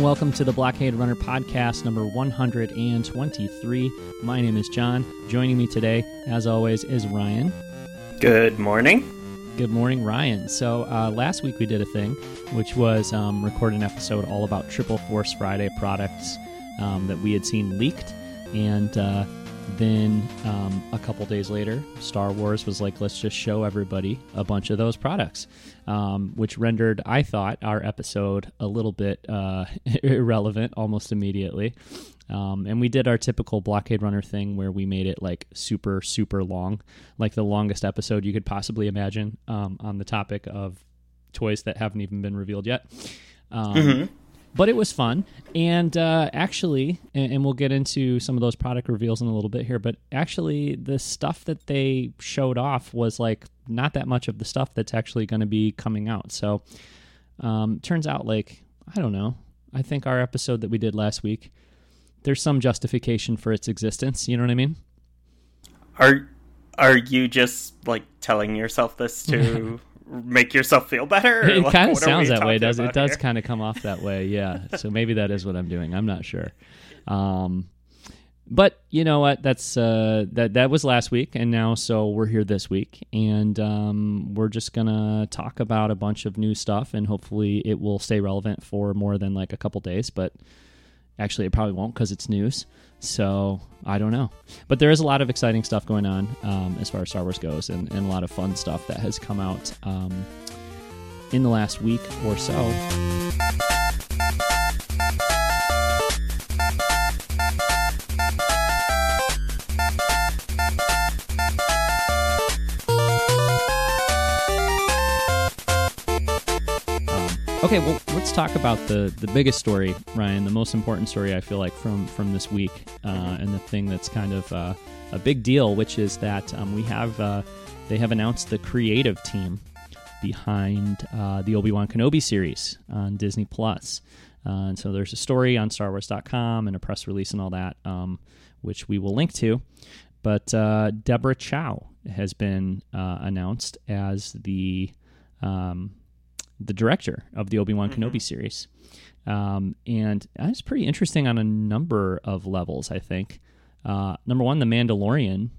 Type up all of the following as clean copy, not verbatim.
Welcome to the Blockade Runner podcast number 123. My name is John. Joining me today, as always, is Ryan. Good morning. Good morning, Ryan. So last week we did a thing, which was record an episode all about Triple Force Friday products that we had seen leaked. And then a couple days later, Star Wars was like, let's just show everybody a bunch of those products, which rendered, I thought, our episode a little bit irrelevant almost immediately. And we did our typical Blockade Runner thing where we made it like super, super long, like the longest episode you could possibly imagine on the topic of toys that haven't even been revealed yet. But it was fun, and actually, we'll get into some of those product reveals in a little bit here, but actually the stuff that they showed off was like not that much of the stuff that's actually going to be coming out. So turns out, like, I don't know, I think our episode that we did last week, there's some justification for its existence, you know what I mean? Are you just like telling yourself this to... make yourself feel better? It like, kind of sounds that way, doesn't it? It does kind of come off that way, yeah. So maybe that is what I'm doing. I'm not sure. But you know what? That's that was last week, and now so we're here this week, and we're just going to talk about a bunch of new stuff, and hopefully it will stay relevant for more than like a couple days, but actually it probably won't because it's news. So I don't know, but there is a lot of exciting stuff going on as far as Star Wars goes, and a lot of fun stuff that has come out in the last week or so. Okay, well, let's talk about the biggest story, Ryan, the most important story, I feel like, from this week, and the thing that's kind of a big deal, which is that they have announced the creative team behind the Obi-Wan Kenobi series on Disney+. And so there's a story on StarWars.com and a press release and all that, which we will link to. But Deborah Chow has been announced as the director of the Obi-Wan Kenobi series. And that's pretty interesting on a number of levels, I think. Number one, The Mandalorian,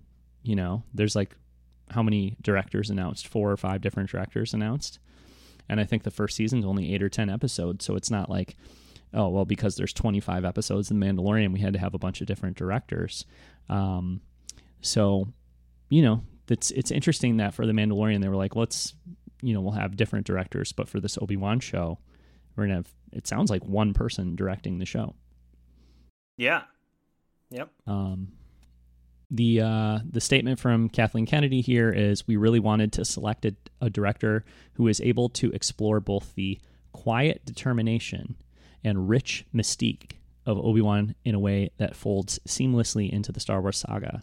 you know, there's like how many directors announced? 4 or 5 different directors announced. And I think the first season's only 8 or 10 episodes. So it's not like, oh, well, because there's 25 episodes in The Mandalorian, we had to have a bunch of different directors. So, you know, it's interesting that for The Mandalorian, they were like, let's... you know, we'll have different directors, but for this Obi-Wan show, we're going to have, it sounds like, one person directing the show. Yeah. Yep. The statement from Kathleen Kennedy here is, we really wanted to select a director who is able to explore both the quiet determination and rich mystique of Obi-Wan in a way that folds seamlessly into the Star Wars saga.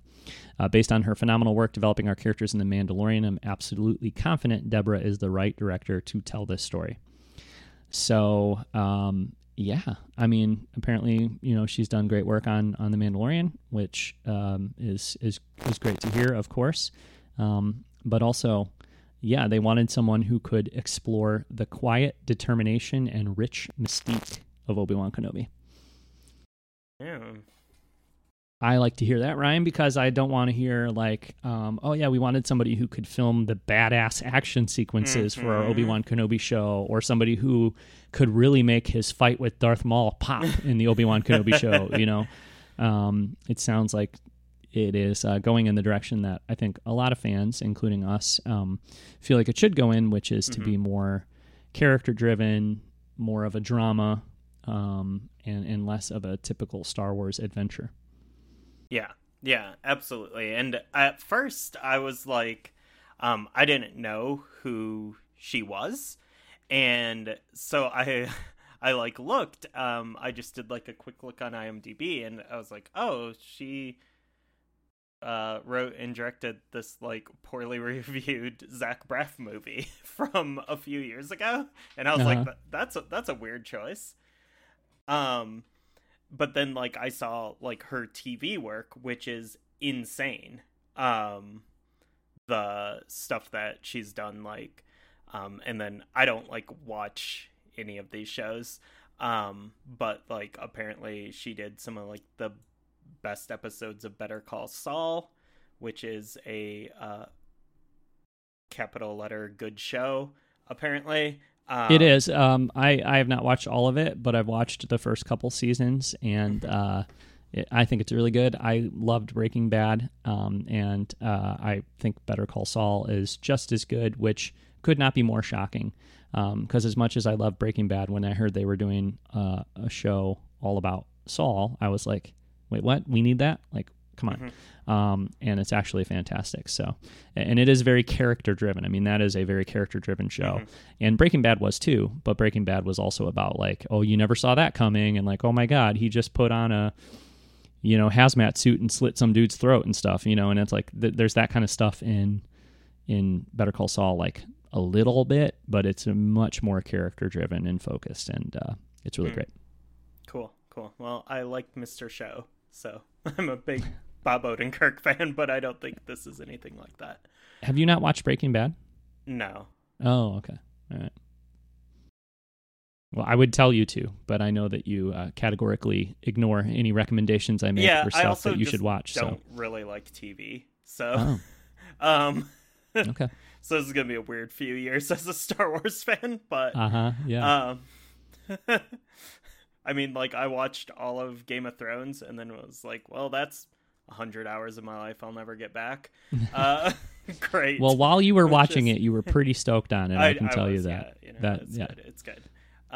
Based on her phenomenal work developing our characters in The Mandalorian, I'm absolutely confident Deborah is the right director to tell this story. So, yeah, I mean, apparently, you know, she's done great work on The Mandalorian, which is great to hear, of course. But also, yeah, they wanted someone who could explore the quiet determination and rich mystique of Obi-Wan Kenobi. Yeah. I like to hear that, Ryan, because I don't want to hear like, oh yeah, we wanted somebody who could film the badass action sequences for our Obi-Wan Kenobi show, or somebody who could really make his fight with Darth Maul pop in the Obi-Wan Kenobi show, you know? It sounds like it is going in the direction that I think a lot of fans, including us, feel like it should go in, which is to be more character-driven, more of a drama, and less of a typical Star Wars adventure. Yeah, absolutely. And at first I was like, I didn't know who she was. And so I like looked, I just did like a quick look on IMDb, and I was like, oh, she wrote and directed this like poorly reviewed Zach Braff movie from a few years ago, and I was like, that's a weird choice. But then like I saw like her TV work, which is insane. The stuff that she's done, like, and then I don't like watch any of these shows, but like apparently she did some of like the best episodes of Better Call Saul, which is a capital letter good show, apparently. It is. I have not watched all of it, but I've watched the first couple seasons, and I think it's really good. I loved Breaking Bad, and I think Better Call Saul is just as good, which could not be more shocking, because as much as I love Breaking Bad, when I heard they were doing a show all about Saul, I was like, wait, what? We need that? Like, come on. Mm-hmm. And it's actually fantastic. So, and it is very character driven. I mean, that is a very character driven show. Mm-hmm. And Breaking Bad was too, but Breaking Bad was also about like, oh, you never saw that coming. And like, oh my God, he just put on a, you know, hazmat suit and slit some dude's throat and stuff, you know? And it's like, there's that kind of stuff in Better Call Saul, like a little bit, but it's much more character driven and focused. And, it's really great. Cool. Well, I like Mr. Show, so I'm a big Bob Odenkirk fan, but I don't think this is anything like that. Have you not watched Breaking Bad? No. Oh, okay. All right. Well, I would tell you to, but I know that you categorically ignore any recommendations I make for stuff that you should watch. I don't really like TV, so... Oh. Okay. So this is going to be a weird few years as a Star Wars fan, but... Uh-huh, yeah. I mean, like, I watched all of Game of Thrones and then was like, well, that's 100 hours of my life I'll never get back. Great. Well, while you were watching it, you were pretty stoked on it. I can tell you that. Yeah, you know, it's good. It's good.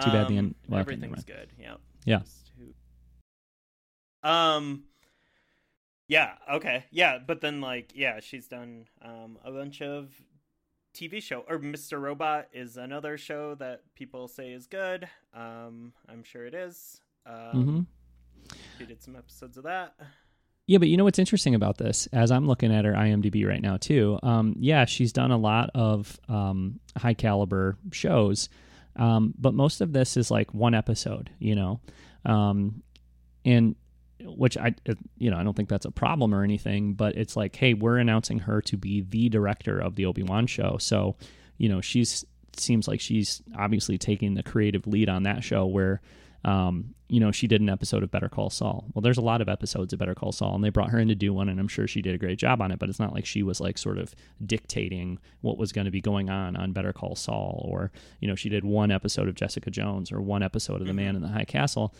Too bad the end. Well, everything's good. Yeah. Yeah. Yeah. Okay. Yeah. But then, like, yeah, she's done a bunch of TV show, or Mr. Robot is another show that people say is good. I'm sure it is. She did some episodes of that. Yeah, but you know what's interesting about this, as I'm looking at her IMDb right now too, she's done a lot of high caliber shows, but most of this is like one episode, you know, and which I don't think that's a problem or anything, but it's like, hey, we're announcing her to be the director of the Obi-Wan show. So, you know, seems like she's obviously taking the creative lead on that show where, you know, she did an episode of Better Call Saul. Well, there's a lot of episodes of Better Call Saul, and they brought her in to do one, and I'm sure she did a great job on it, but it's not like she was like sort of dictating what was going to be going on Better Call Saul, or, you know, she did one episode of Jessica Jones or one episode of The Man in the High Castle.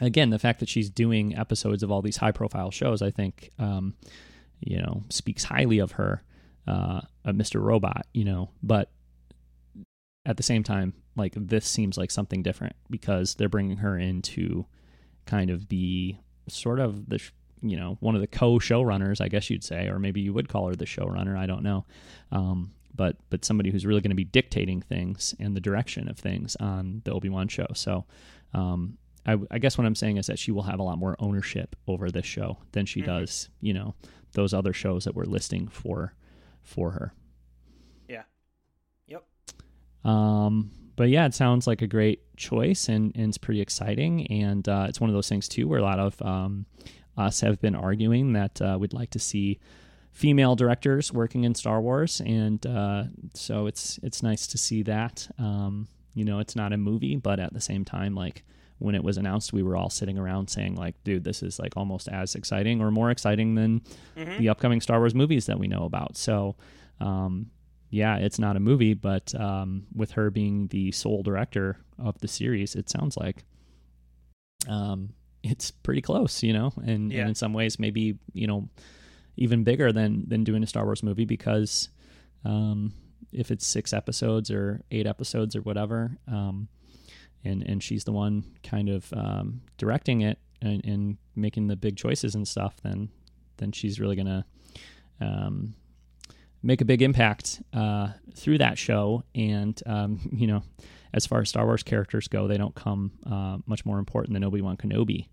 Again, the fact that she's doing episodes of all these high-profile shows, I think, you know, speaks highly of her, Mr. Robot, you know. But at the same time, like, this seems like something different because they're bringing her in to kind of be sort of the, you know, one of the co-showrunners, I guess you'd say, or maybe you would call her the showrunner, I don't know. But somebody who's really going to be dictating things and the direction of things on the Obi-Wan show. So, I guess what I'm saying is that she will have a lot more ownership over this show than she does, you know, those other shows that we're listing for her. Yeah. Yep. But yeah, it sounds like a great choice, and it's pretty exciting. And it's one of those things too, where a lot of us have been arguing that we'd like to see female directors working in Star Wars. And so it's nice to see that, you know, it's not a movie, but at the same time, like, when it was announced, we were all sitting around saying like, dude, this is like almost as exciting or more exciting than the upcoming Star Wars movies that we know about. So, yeah, it's not a movie, but with her being the sole director of the series, it sounds like it's pretty close, you know, and in some ways maybe, you know, even bigger than doing a Star Wars movie, because if it's 6 episodes or 8 episodes or whatever, and she's the one kind of directing it and making the big choices and stuff, then she's really going to make a big impact through that show. And, you know, as far as Star Wars characters go, they don't come much more important than Obi-Wan Kenobi.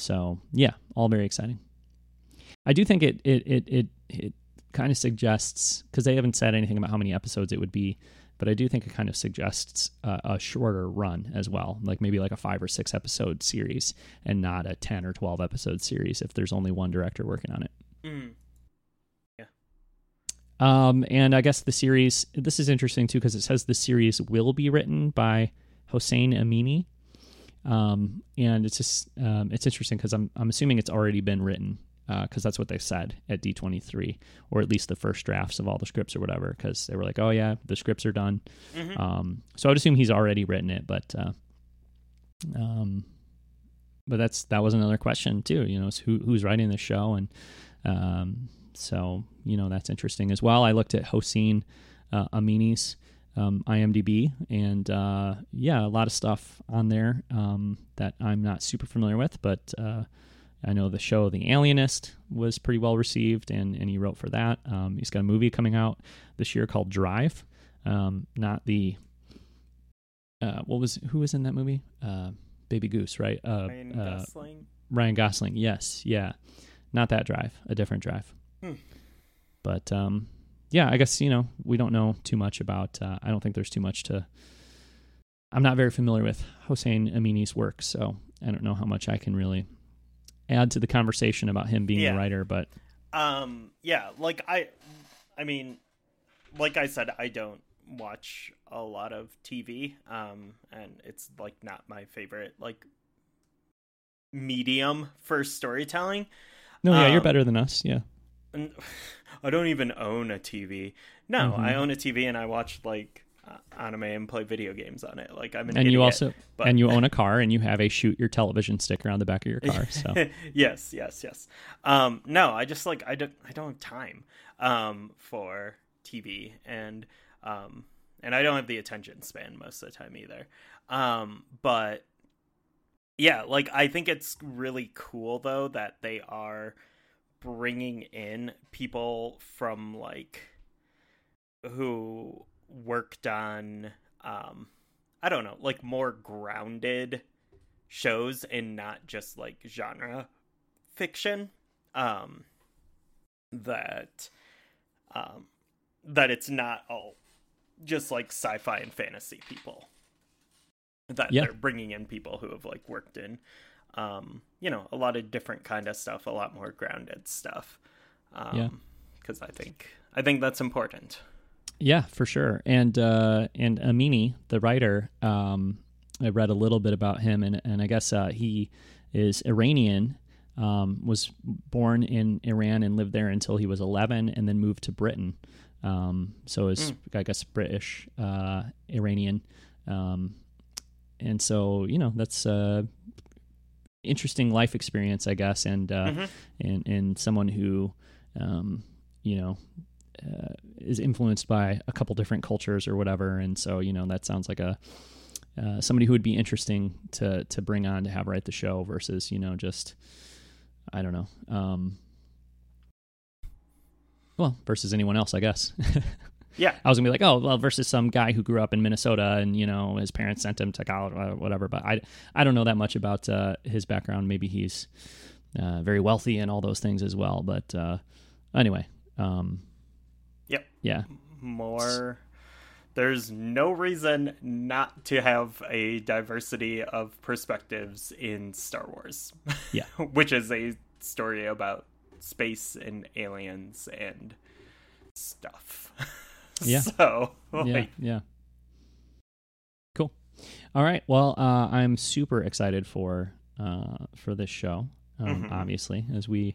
So yeah, all very exciting. I do think it kind of suggests, because they haven't said anything about how many episodes it would be, but I do think it kind of suggests a shorter run as well, like maybe like a 5 or 6 episode series and not a 10 or 12 episode series if there's only one director working on it. Mm. Yeah. And I guess the series, this is interesting too, because it says the series will be written by Hossein Amini. And it's just, it's interesting because I'm assuming it's already been written, because that's what they said at D23, or at least the first drafts of all the scripts or whatever, because they were like, oh yeah, the scripts are done. Mm-hmm. So I would assume he's already written it, but that was another question too, you know, is who's writing the show. And so, you know, that's interesting as well. I looked at Hossein Amini's IMDb, and yeah, a lot of stuff on there that I'm not super familiar with, but I know the show The Alienist was pretty well received, and he wrote for that. He's got a movie coming out this year called Drive. Not the who was in that movie? Baby Goose, right? Ryan Gosling. Ryan Gosling, yes, yeah. Not that Drive, a different Drive. Hmm. But yeah, I guess, you know, we don't know too much about. I don't think there's too much to. I'm not very familiar with Hossein Amini's work, so I don't know how much I can really add to the conversation about him being a writer, but yeah, like I mean, like I said, I don't watch a lot of TV, and it's like not my favorite like medium for storytelling. No, yeah, you're better than us, yeah. And I don't even own a TV. No, mm-hmm. I own a TV and I watch like anime and play video games on it. Like I'm an idiot, and you own a car and you have a shoot your television sticker on the back of your car. So yes. No, I just like I don't have time for TV, and I don't have the attention span most of the time either. But yeah, like I think it's really cool though that they are bringing in people from like who worked on I don't know, like more grounded shows and not just like genre fiction, that it's not all just like sci-fi and fantasy people, that they're bringing in people who have like worked in you know, a lot of different kind of stuff, a lot more grounded stuff, because I think that's important. Yeah, for sure. And Amini, the writer, I read a little bit about him, and I guess he is Iranian, was born in Iran and lived there until he was 11 and then moved to Britain. So is, I guess, British, Iranian. And so, you know, that's interesting life experience, I guess. And, and someone who, you know, is influenced by a couple different cultures or whatever. And so, you know, that sounds like a somebody who would be interesting to bring on to have write the show versus, you know, just, I don't know, well, versus anyone else, I guess. Yeah. I was gonna be like, oh, well, versus some guy who grew up in Minnesota and, you know, his parents sent him to college or whatever. But I don't know that much about his background. Maybe he's very wealthy and all those things as well. But anyway, yep. Yeah. More. There's no reason not to have a diversity of perspectives in Star Wars. Yeah. Which is a story about space and aliens and stuff. Yeah. So, like, yeah. Cool. All right. Well, I'm super excited for this show. Obviously, as we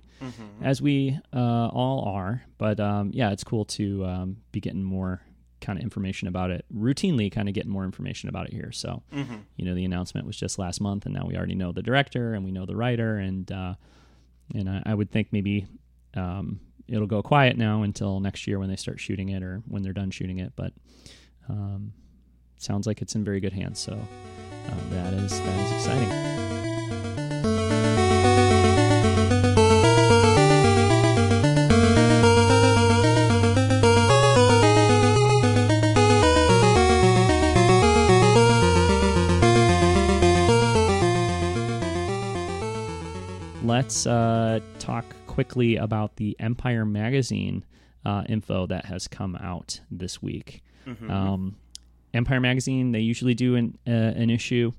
all are, but yeah, it's cool to be getting more kind of information about it. Routinely, kind of getting more information about it here. So, you know, the announcement was just last month, and now we already know the director and we know the writer, and I would think maybe it'll go quiet now until next year when they start shooting it or when they're done shooting it. But sounds like it's in very good hands. So that is exciting. let's talk quickly about the Empire Magazine info that has come out this week. Mm-hmm. Empire Magazine, they usually do an issue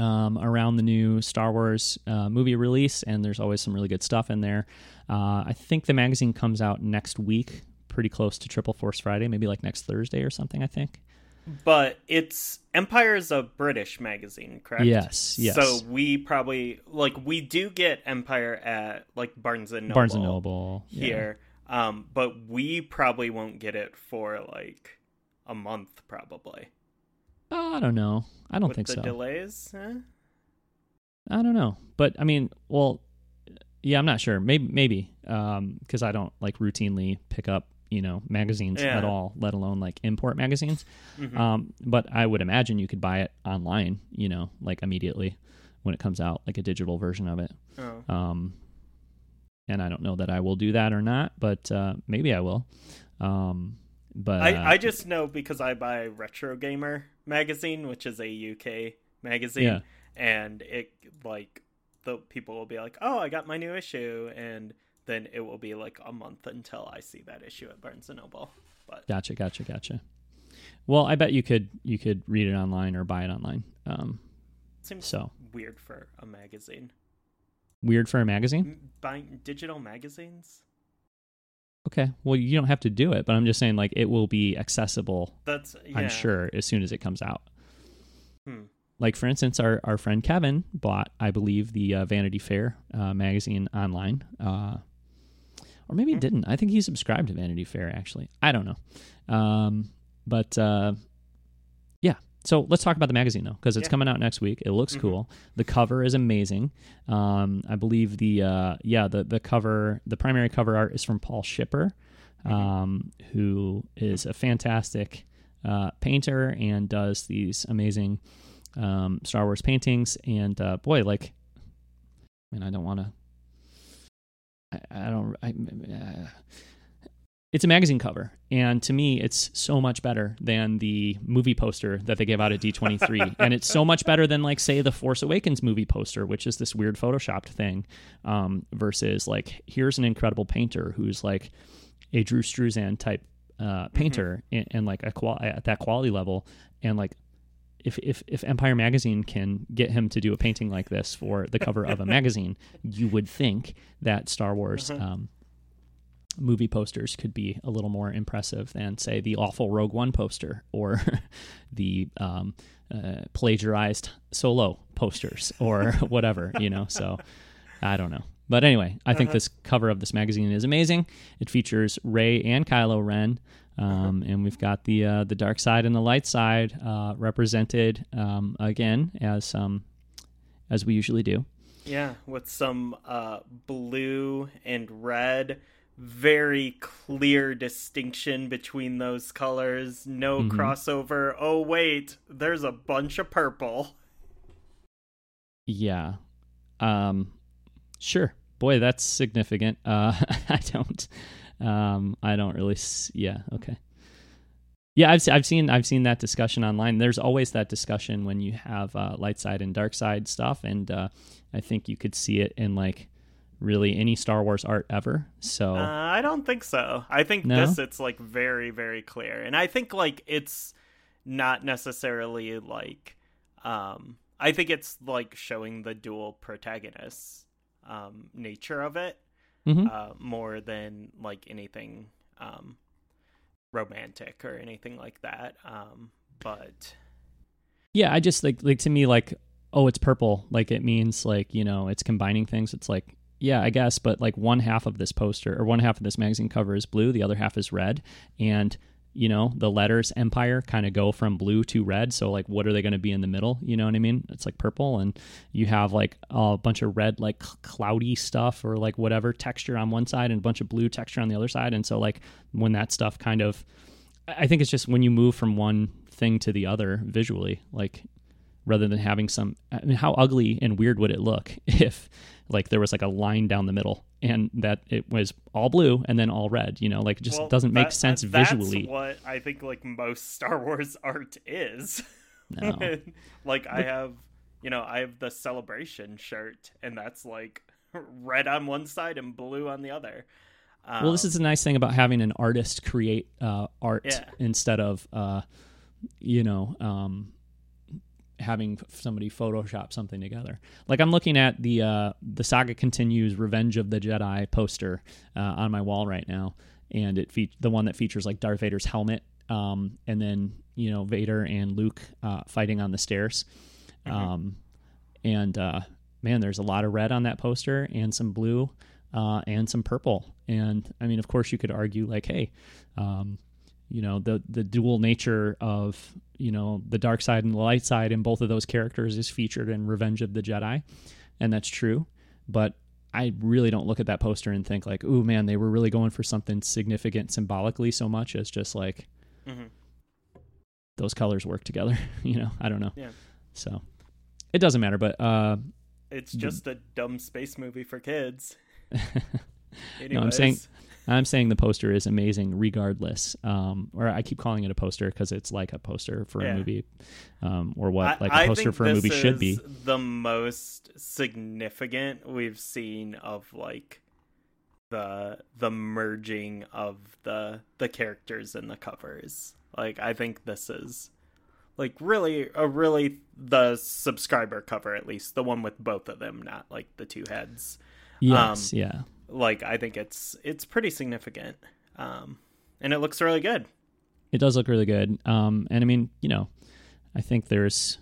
around the new Star Wars movie release, and there's always some really good stuff in there. I think the magazine comes out next week, pretty close to Triple Force Friday, maybe like next Thursday or something, I think. But it's Empire is a British magazine, correct? Yes. So we probably we do get Empire at Barnes and Noble here, yeah. But we probably won't get it for a month, probably. Oh, I don't know. I don't think so. With the delays, huh? I don't know. But I mean, well, yeah, I'm not sure. Maybe, because I don't routinely pick up, magazines at all, let alone import magazines. Mm-hmm. But I would imagine you could buy it online, immediately when it comes out, a digital version of it. Oh. And I don't know that I will do that or not, but maybe I will. But I just know because I buy Retro Gamer magazine, which is a UK magazine, yeah. And it the people will be like, "Oh, I got my new issue," and then it will be a month until I see that issue at Barnes & Noble. But gotcha. Well, I bet you could read it online or buy it online. Seems so weird for a magazine. Weird for a magazine? Buying digital magazines? Okay, well, you don't have to do it, but I'm just saying it will be accessible, I'm sure, as soon as it comes out. Hmm. For instance, our friend Kevin bought, I believe, the Vanity Fair magazine online. Or maybe he didn't. I think he subscribed to Vanity Fair, actually. I don't know. Yeah. So let's talk about the magazine, though, because it's coming out next week. It looks cool. The cover is amazing. I believe the primary cover art is from Paul Shipper, who is a fantastic painter and does these amazing Star Wars paintings. And I don't want to... it's a magazine cover, and to me it's so much better than the movie poster that they gave out at D23, and it's so much better than say the Force Awakens movie poster, which is this weird photoshopped thing, versus here's an incredible painter who's a Drew Struzan type painter, and at that quality level, and if Empire Magazine can get him to do a painting like this for the cover of a magazine, you would think that Star Wars movie posters could be a little more impressive than, say, the awful Rogue One poster or the plagiarized Solo posters or whatever, so I don't know. But anyway, I think this cover of this magazine is amazing. It features Rey and Kylo Ren, and we've got the dark side and the light side represented again, as we usually do. Yeah, with some blue and red, very clear distinction between those colors. No crossover. Oh wait, there's a bunch of purple. Yeah. Sure. Boy, that's significant. Okay. Yeah, I've seen that discussion online. There's always that discussion when you have light side and dark side stuff, and I think you could see it in really any Star Wars art ever. So I don't think so. I think it's very, very clear, and I think it's not necessarily I think it's showing the dual protagonists nature of it, more than anything romantic or anything like that. But yeah, I just to me oh, it's purple, it means it's combining things. It's yeah, I guess, but one half of this poster or one half of this magazine cover is blue, the other half is red, and the letters Empire kind of go from blue to red, so what are they going to be in the middle, you know what I mean? It's purple, and you have a bunch of red cloudy stuff or whatever texture on one side and a bunch of blue texture on the other side, and so when that stuff kind of, I think it's just when you move from one thing to the other visually, rather than having some, I mean, how ugly and weird would it look if there was a line down the middle and that it was all blue and then all red, it just doesn't make sense visually. That's what I think most Star Wars art is. No. I have the Celebration shirt, and that's red on one side and blue on the other. Well, this is a nice thing about having an artist create art instead of, having somebody Photoshop something together. Like I'm looking at the Saga Continues Revenge of the Jedi poster on my wall right now, and it the one that features like Darth Vader's helmet, and then Vader and Luke fighting on the stairs, man, there's a lot of red on that poster and some blue and some purple. And I mean, of course, you could argue like, hey, the dual nature of, the dark side and the light side in both of those characters is featured in Revenge of the Jedi. And that's true. But I really don't look at that poster and think like, ooh, man, they were really going for something significant symbolically so much as just like those colors work together. I don't know. Yeah. So it doesn't matter. But it's just a dumb space movie for kids. No, I'm saying the poster is amazing regardless. Or I keep calling it a poster because it's like a poster for a movie, or what like a poster for a movie should be. The most significant we've seen of like the merging of the characters and the covers. Like I think this is like really the subscriber cover, at least the one with both of them, not like the two heads. Yes. Yeah. Like, I think it's pretty significant. And it looks really good. It does look really good. And I mean, I think there's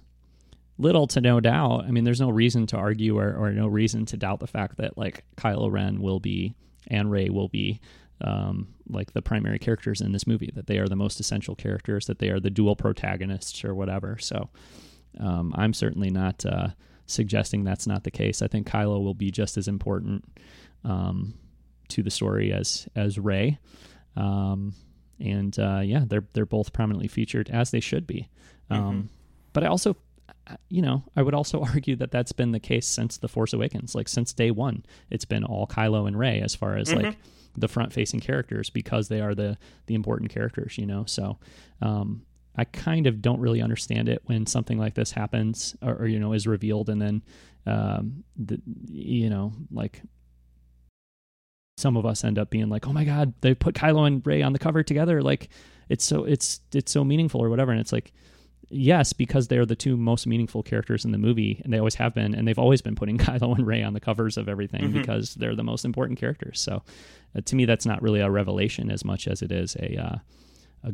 little to no doubt. I mean, there's no reason to argue or no reason to doubt the fact that like Kylo Ren will be and Rey will be like the primary characters in this movie, that they are the most essential characters, that they are the dual protagonists or whatever. So I'm certainly not suggesting that's not the case. I think Kylo will be just as important to the story as Rey. They're both prominently featured as they should be. But I also, I would also argue that that's been the case since The Force Awakens, like since day one, it's been all Kylo and Rey as far as like the front facing characters, because they are the important characters, So, I kind of don't really understand it when something like this happens or is revealed. And then, like some of us end up being like, oh my God, they put Kylo and Rey on the cover together. Like it's so meaningful or whatever. And it's like, yes, because they're the two most meaningful characters in the movie, and they always have been. And they've always been putting Kylo and Rey on the covers of everything because they're the most important characters. So to me, that's not really a revelation as much as it is a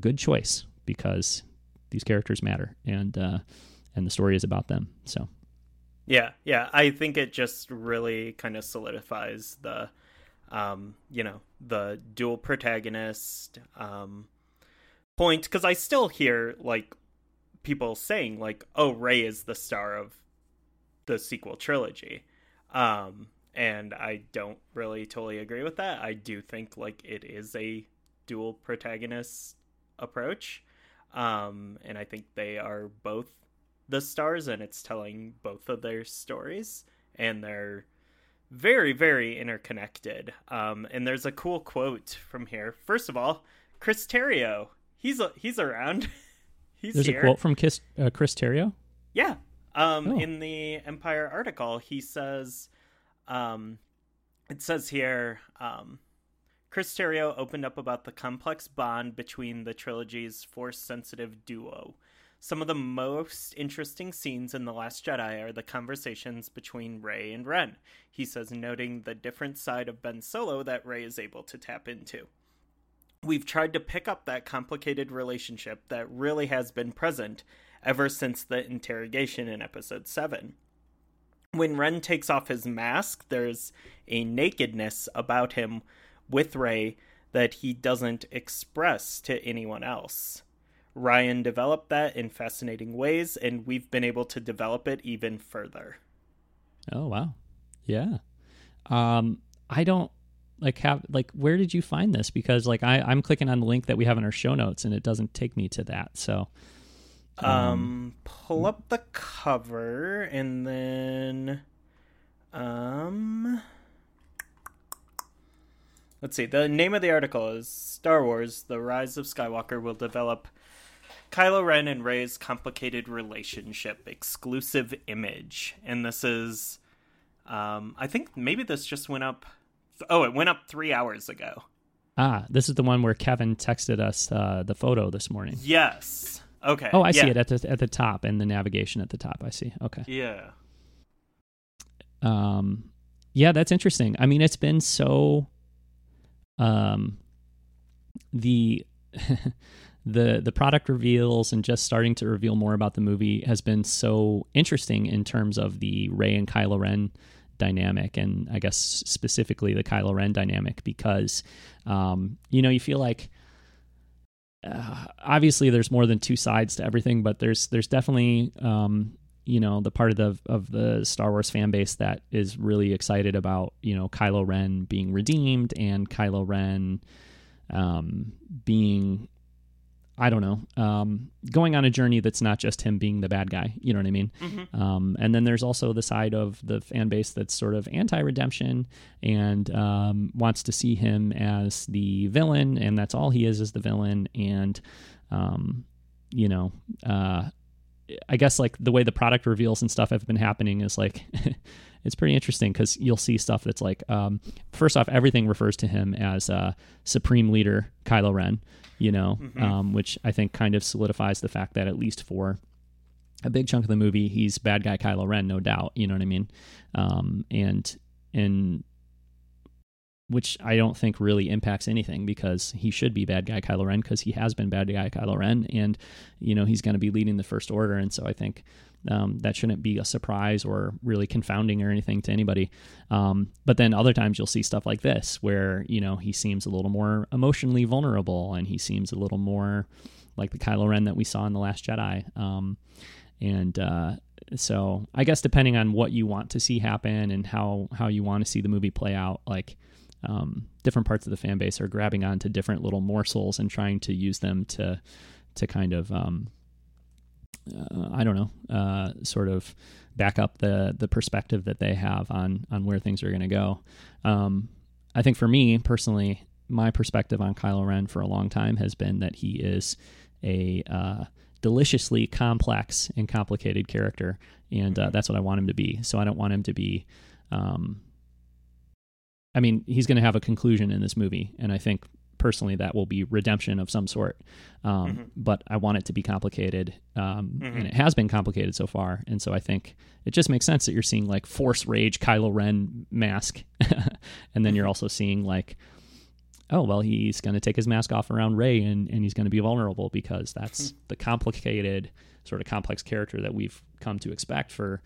good choice, because these characters matter and the story is about them. So yeah I think it just really kind of solidifies the the dual protagonist point, because I still hear like people saying like, oh, Rey is the star of the sequel trilogy, and I don't really totally agree with that. I do think like it is a dual protagonist approach, and I think they are both the stars, and it's telling both of their stories, and they're very, very interconnected. And there's a cool quote from here. First of all, Chris Terrio, he's around. There's here. A quote from Chris Terrio? Yeah. In the Empire article, he says, it says here, Chris Terrio opened up about the complex bond between the trilogy's Force-sensitive duo. Some of the most interesting scenes in The Last Jedi are the conversations between Rey and Ren, he says, noting the different side of Ben Solo that Rey is able to tap into. We've tried to pick up that complicated relationship that really has been present ever since the interrogation in Episode 7. When Ren takes off his mask, there's a nakedness about him with Rey that he doesn't express to anyone else. Ryan developed that in fascinating ways, and we've been able to develop it even further. Oh, wow. Yeah. I don't where did you find this? Because like I'm clicking on the link that we have in our show notes and it doesn't take me to that. So pull up the cover and then let's see. The name of the article is Star Wars, The Rise of Skywalker Will Develop Kylo Ren and Rey's Complicated Relationship, Exclusive Image. And this is I think maybe this just went up. Oh, it went up 3 hours ago. Ah, this is the one where Kevin texted us the photo this morning. Yes. Okay. Oh, I see it at the top, and the navigation at the top. I see. Okay. Yeah. Yeah, that's interesting. I mean, it's been so. The product reveals and just starting to reveal more about the movie has been so interesting in terms of the Rey and Kylo Ren dynamic, and I guess specifically the Kylo Ren dynamic, because you feel like obviously there's more than two sides to everything, but there's definitely the part of the Star Wars fan base that is really excited about Kylo Ren being redeemed and Kylo Ren being, I don't know, going on a journey that's not just him being the bad guy. You know what I mean? Mm-hmm. And then there's also the side of the fan base that's sort of anti-redemption and wants to see him as the villain, and that's all he is the villain. And, I guess like the way the product reveals and stuff have been happening is like... It's pretty interesting because you'll see stuff that's like, first off, everything refers to him as Supreme Leader Kylo Ren, mm-hmm. Which I think kind of solidifies the fact that at least for a big chunk of the movie, he's bad guy Kylo Ren, no doubt. You know what I mean? And which I don't think really impacts anything, because he should be bad guy Kylo Ren because he has been bad guy Kylo Ren, and he's going to be leading the First Order, and so I think. That shouldn't be a surprise or really confounding or anything to anybody. But then other times you'll see stuff like this where, he seems a little more emotionally vulnerable, and he seems a little more like the Kylo Ren that we saw in The Last Jedi. So I guess depending on what you want to see happen and how you want to see the movie play out, like different parts of the fan base are grabbing onto different little morsels and trying to use them to kind of... sort of back up the perspective that they have on where things are going to go. I think for me personally, my perspective on Kylo Ren for a long time has been that he is a deliciously complex and complicated character, and that's what I want him to be. So I don't want him to be... he's going to have a conclusion in this movie, and I think personally that will be redemption of some sort, but I want it to be complicated, and it has been complicated so far, and so I think it just makes sense that you're seeing like Force Rage Kylo Ren mask and then you're also seeing like, oh well, he's going to take his mask off around Rey and he's going to be vulnerable, because that's the complicated sort of complex character that we've come to expect or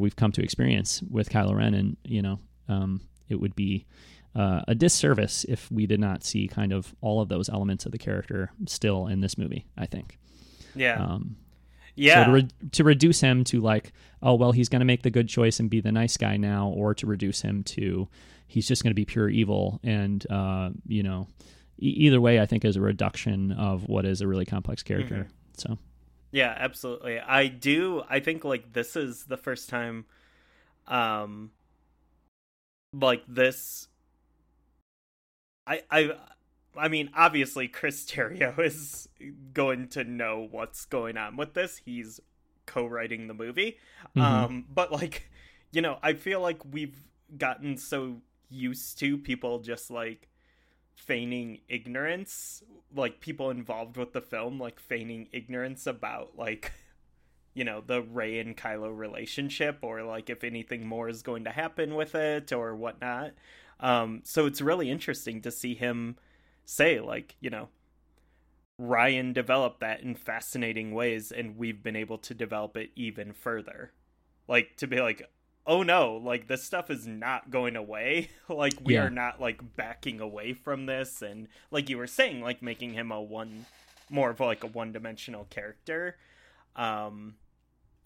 we've come to experience with Kylo Ren, and it would be a disservice if we did not see kind of all of those elements of the character still in this movie, I think. Yeah. So to reduce him to like, oh, well, he's going to make the good choice and be the nice guy now, or to reduce him to he's just going to be pure evil. And, either way, I think is a reduction of what is a really complex character. Mm-hmm. So, yeah, absolutely. I think like this is the first time, like this... I mean, obviously, Chris Terrio is going to know what's going on with this. He's co-writing the movie. Mm-hmm. But, like, I feel like we've gotten so used to people just, like, feigning ignorance. Like, people involved with the film, like, feigning ignorance about, like, the Rey and Kylo relationship, or, like, if anything more is going to happen with it or whatnot. So it's really interesting to see him say, like, Ryan developed that in fascinating ways, and we've been able to develop it even further. Like, to be like, oh no, like, this stuff is not going away. Like, we are not, like, backing away from this. And, like you were saying, like, making him more of a one-dimensional character. Or,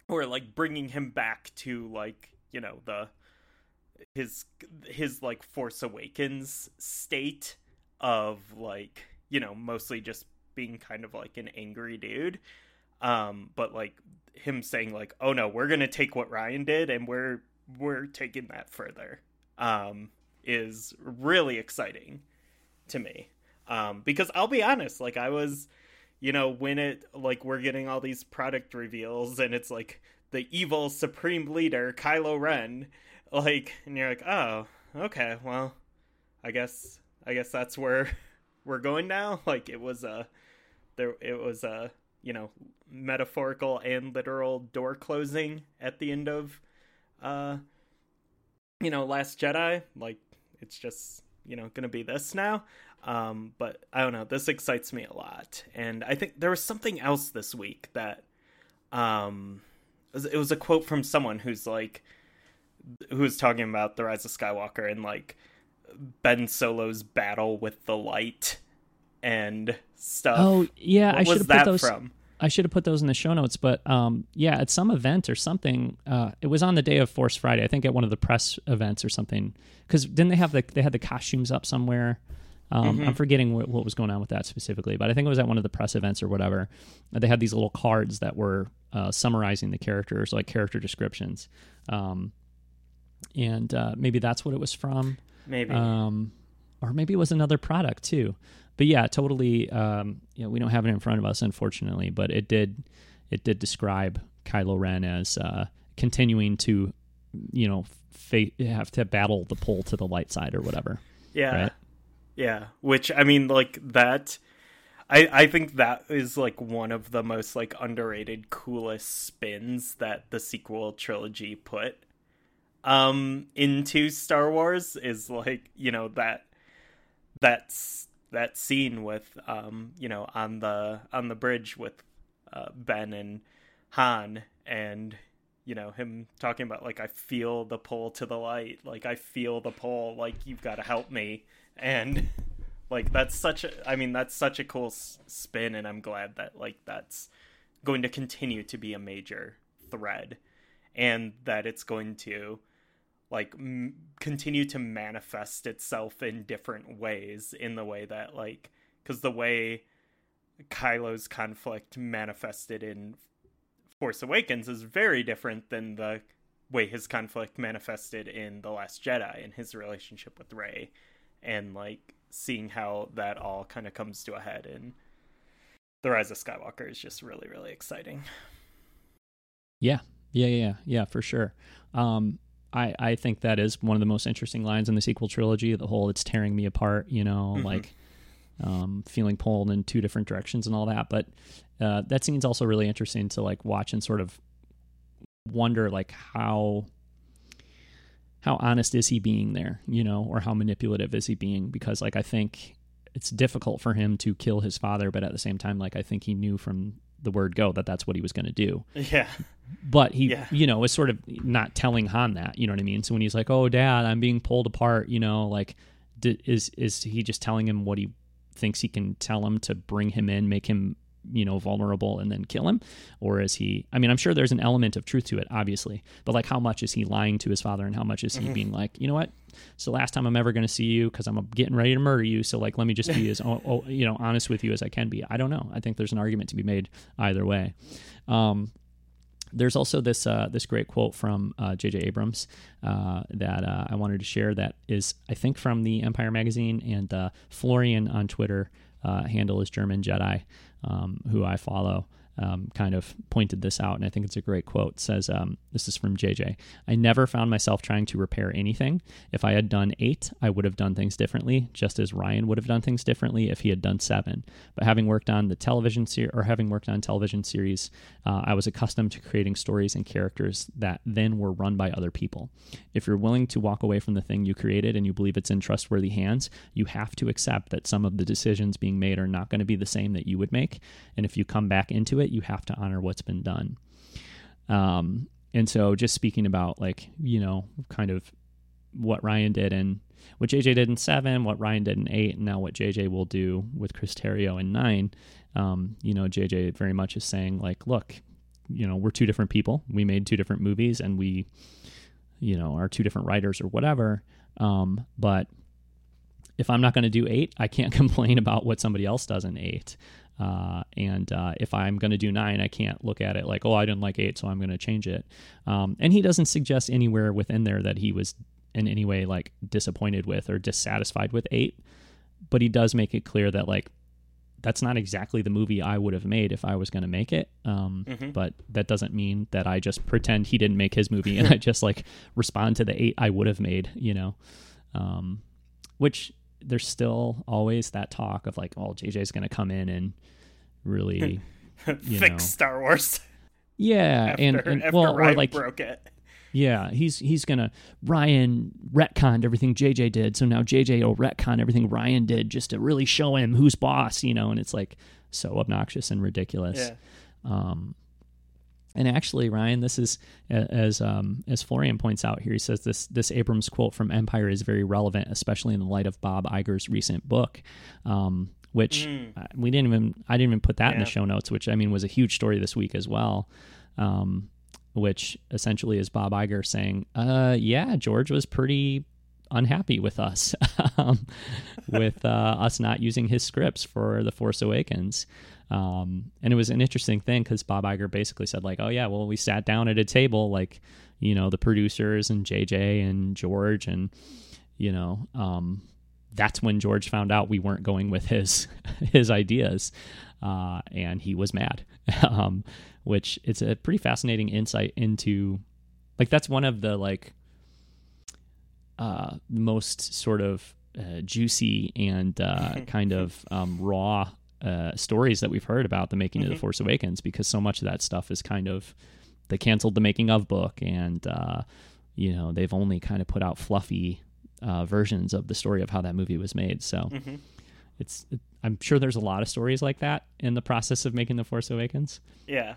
like, bringing him back to, like, his like Force Awakens state of, like, mostly just being kind of like an angry dude, but like him saying like, oh no, we're gonna take what Ryan did and we're taking that further, is really exciting to me, because I'll be honest, like, I was, when it, like, we're getting all these product reveals and it's like the evil supreme leader Kylo Ren, Like, and you're like, oh, okay, well, I guess that's where we're going now. Like, it was a you know, metaphorical and literal door closing at the end of, you know, Last Jedi. Like, it's just, you know, gonna be this now. But I don't know, this excites me a lot. And I think there was something else this week that, it was a quote from someone who's like, who's talking about The Rise of Skywalker and like Ben Solo's battle with the light and stuff. Oh yeah, what I should have put those from? I should have put those in the show notes, but yeah, at some event or something, it was on the day of Force Friday, I think, at one of the press events or something. Because didn't they have they had the costumes up somewhere? I'm forgetting what was going on with that specifically, but I think it was at one of the press events or whatever. They had these little cards that were summarizing the characters, like character descriptions, and maybe that's what it was from. Maybe, or maybe it was another product too. But yeah, totally. You know, we don't have it in front of us, unfortunately, but it did describe Kylo Ren as continuing to, you know, have to battle the pull to the light side or whatever. Yeah, right? Yeah. Which, I mean, like that. I think that is like one of the most like underrated, coolest spins that the sequel trilogy put into Star Wars, is like, you know, that scene with you know, on the bridge with Ben and Han, and you know, him talking about like, I feel the pull to the light, like I feel the pull, like you've got to help me. And like that's such a cool spin, and I'm glad that like that's going to continue to be a major thread, and that it's going to like continue to manifest itself in different ways, in the way that like, because the way Kylo's conflict manifested in Force Awakens is very different than the way his conflict manifested in The Last Jedi, and his relationship with Rey, and like seeing how that all kind of comes to a head in The Rise of Skywalker is just really, really exciting. Yeah, for sure. I think that is one of the most interesting lines in the sequel trilogy, the whole it's tearing me apart, you know, like feeling pulled in two different directions and all that. But that scene's also really interesting to like watch and sort of wonder like how honest is he being there, you know, or how manipulative is he being? Because like, I think it's difficult for him to kill his father, but at the same time, like I think he knew from the word go that that's what he was going to do. Yeah. But he, you know, is sort of not telling Han that, you know what I mean? So when he's like, oh, Dad, I'm being pulled apart, you know, like, is he just telling him what he thinks he can tell him to bring him in, make him, you know, vulnerable and then kill him? Or is he, I mean, I'm sure there's an element of truth to it, obviously, but like how much is he lying to his father, and how much is he being like, you know what, it's the last time I'm ever going to see you because I'm getting ready to murder you, so like let me just be as you know, honest with you as I can be. I don't know. I think there's an argument to be made either way. There's also this this great quote from J.J. Abrams that I wanted to share, that is, I think, from the Empire Magazine, and Florian on Twitter, handle is German Jedi, who I follow, kind of pointed this out, and I think it's a great quote. It says, this is from JJ, "I never found myself trying to repair anything. If I had done 8, I would have done things differently, just as Ryan would have done things differently if he had done 7. But having worked on television series, I was accustomed to creating stories and characters that then were run by other people. If you're willing to walk away from the thing you created and you believe it's in trustworthy hands, you have to accept that some of the decisions being made are not going to be the same that you would make. And if you come back into it, you have to honor what's been done." And so just speaking about like, you know, kind of what Ryan did and what JJ did in 7, what Ryan did in 8, and now what JJ will do with Chris Terrio in 9, you know, JJ very much is saying like, look, you know, we're two different people. We made two different movies, and we, you know, are two different writers or whatever. But if I'm not going to do 8, I can't complain about what somebody else does in 8. And if I'm going to do 9, I can't look at it like, oh, I didn't like 8, so I'm going to change it. And he doesn't suggest anywhere within there that he was in any way like disappointed with or dissatisfied with 8, but he does make it clear that like that's not exactly the movie I would have made if I was going to make it. But that doesn't mean that I just pretend he didn't make his movie and I just like respond to the 8 I would have made, you know, which there's still always that talk of like, oh, JJ's going to come in and really fix Star Wars. Yeah. After well, Ryan like, broke it. Yeah, he's gonna Ryan retconned everything JJ did, so now JJ will retcon everything Ryan did just to really show him who's boss, you know. And it's like so obnoxious and ridiculous. Yeah. And actually, Ryan, this is as Florian points out here. He says this Abrams quote from Empire is very relevant, especially in the light of Bob Iger's recent book, which I didn't even put that in the show notes, which I mean was a huge story this week as well. Which essentially is Bob Iger saying, George was pretty unhappy with us, with us not using his scripts for The Force Awakens. And it was an interesting thing because Bob Iger basically said like, oh yeah, well, we sat down at a table, like, you know, the producers and JJ and George and, you know, that's when George found out we weren't going with his ideas. And he was mad, which it's a pretty fascinating insight into, like, that's one of the, like, most sort of juicy and kind of raw stories that we've heard about the making of The Force Awakens, because so much of that stuff is kind of, they canceled the making of book and, you know, they've only kind of put out fluffy versions of the story of how that movie was made. So I'm sure there's a lot of stories like that in the process of making The Force Awakens. Yeah.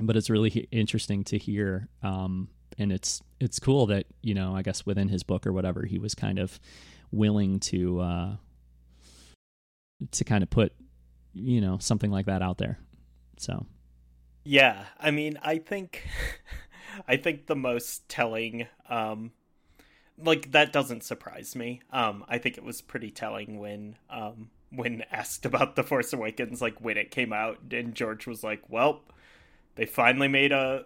But it's really interesting to hear. And it's cool that, you know, I guess within his book or whatever, he was kind of willing to kind of put, you know, something like that out there. So. Yeah. I mean, I think the most telling, like, that doesn't surprise me. I think it was pretty telling when asked about The Force Awakens, like, when it came out, and George was like, well, they finally made a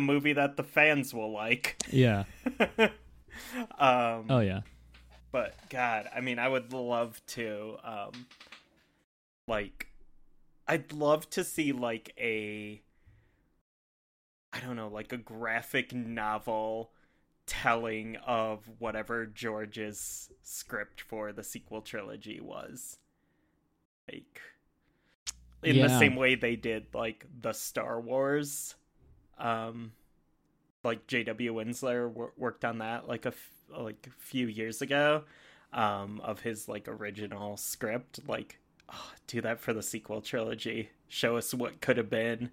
movie that the fans will like. Yeah. Oh, yeah. But, God, I mean, I would love to, I'd love to see, like, a graphic novel telling of whatever George's script for the sequel trilogy was, like, in the same way they did, like, the Star Wars, like, J.W. Winsler worked on that, like, a few years ago, of his, like, original script, like, oh, do that for the sequel trilogy, show us what could have been,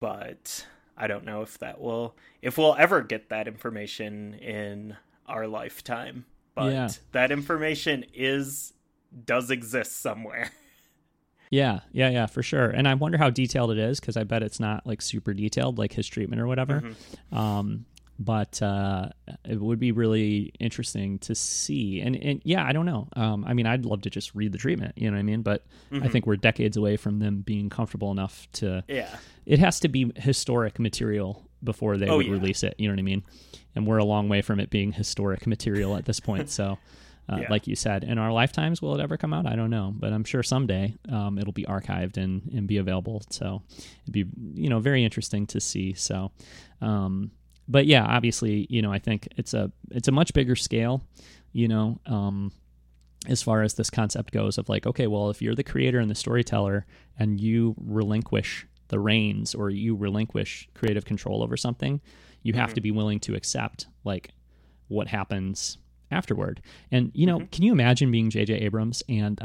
but I don't know if that will, if we'll ever get that information in our lifetime, but that information does exist somewhere. Yeah, for sure. And I wonder how detailed it is, because I bet it's not like super detailed, like his treatment or whatever. But it would be really interesting to see. And yeah, I don't know. I mean, I'd love to just read the treatment, you know what I mean? But I think we're decades away from them being comfortable enough to... Yeah. It has to be historic material before they would release it, you know what I mean? And we're a long way from it being historic material at this point. So, like you said, in our lifetimes, will it ever come out? I don't know. But I'm sure someday it'll be archived and be available. So it'd be, you know, very interesting to see. So... but yeah, obviously, you know, I think it's a much bigger scale, you know, as far as this concept goes of like, okay, well, if you're the creator and the storyteller and you relinquish the reins or you relinquish creative control over something, you have to be willing to accept like what happens afterward. And, you know, can you imagine being J.J. Abrams and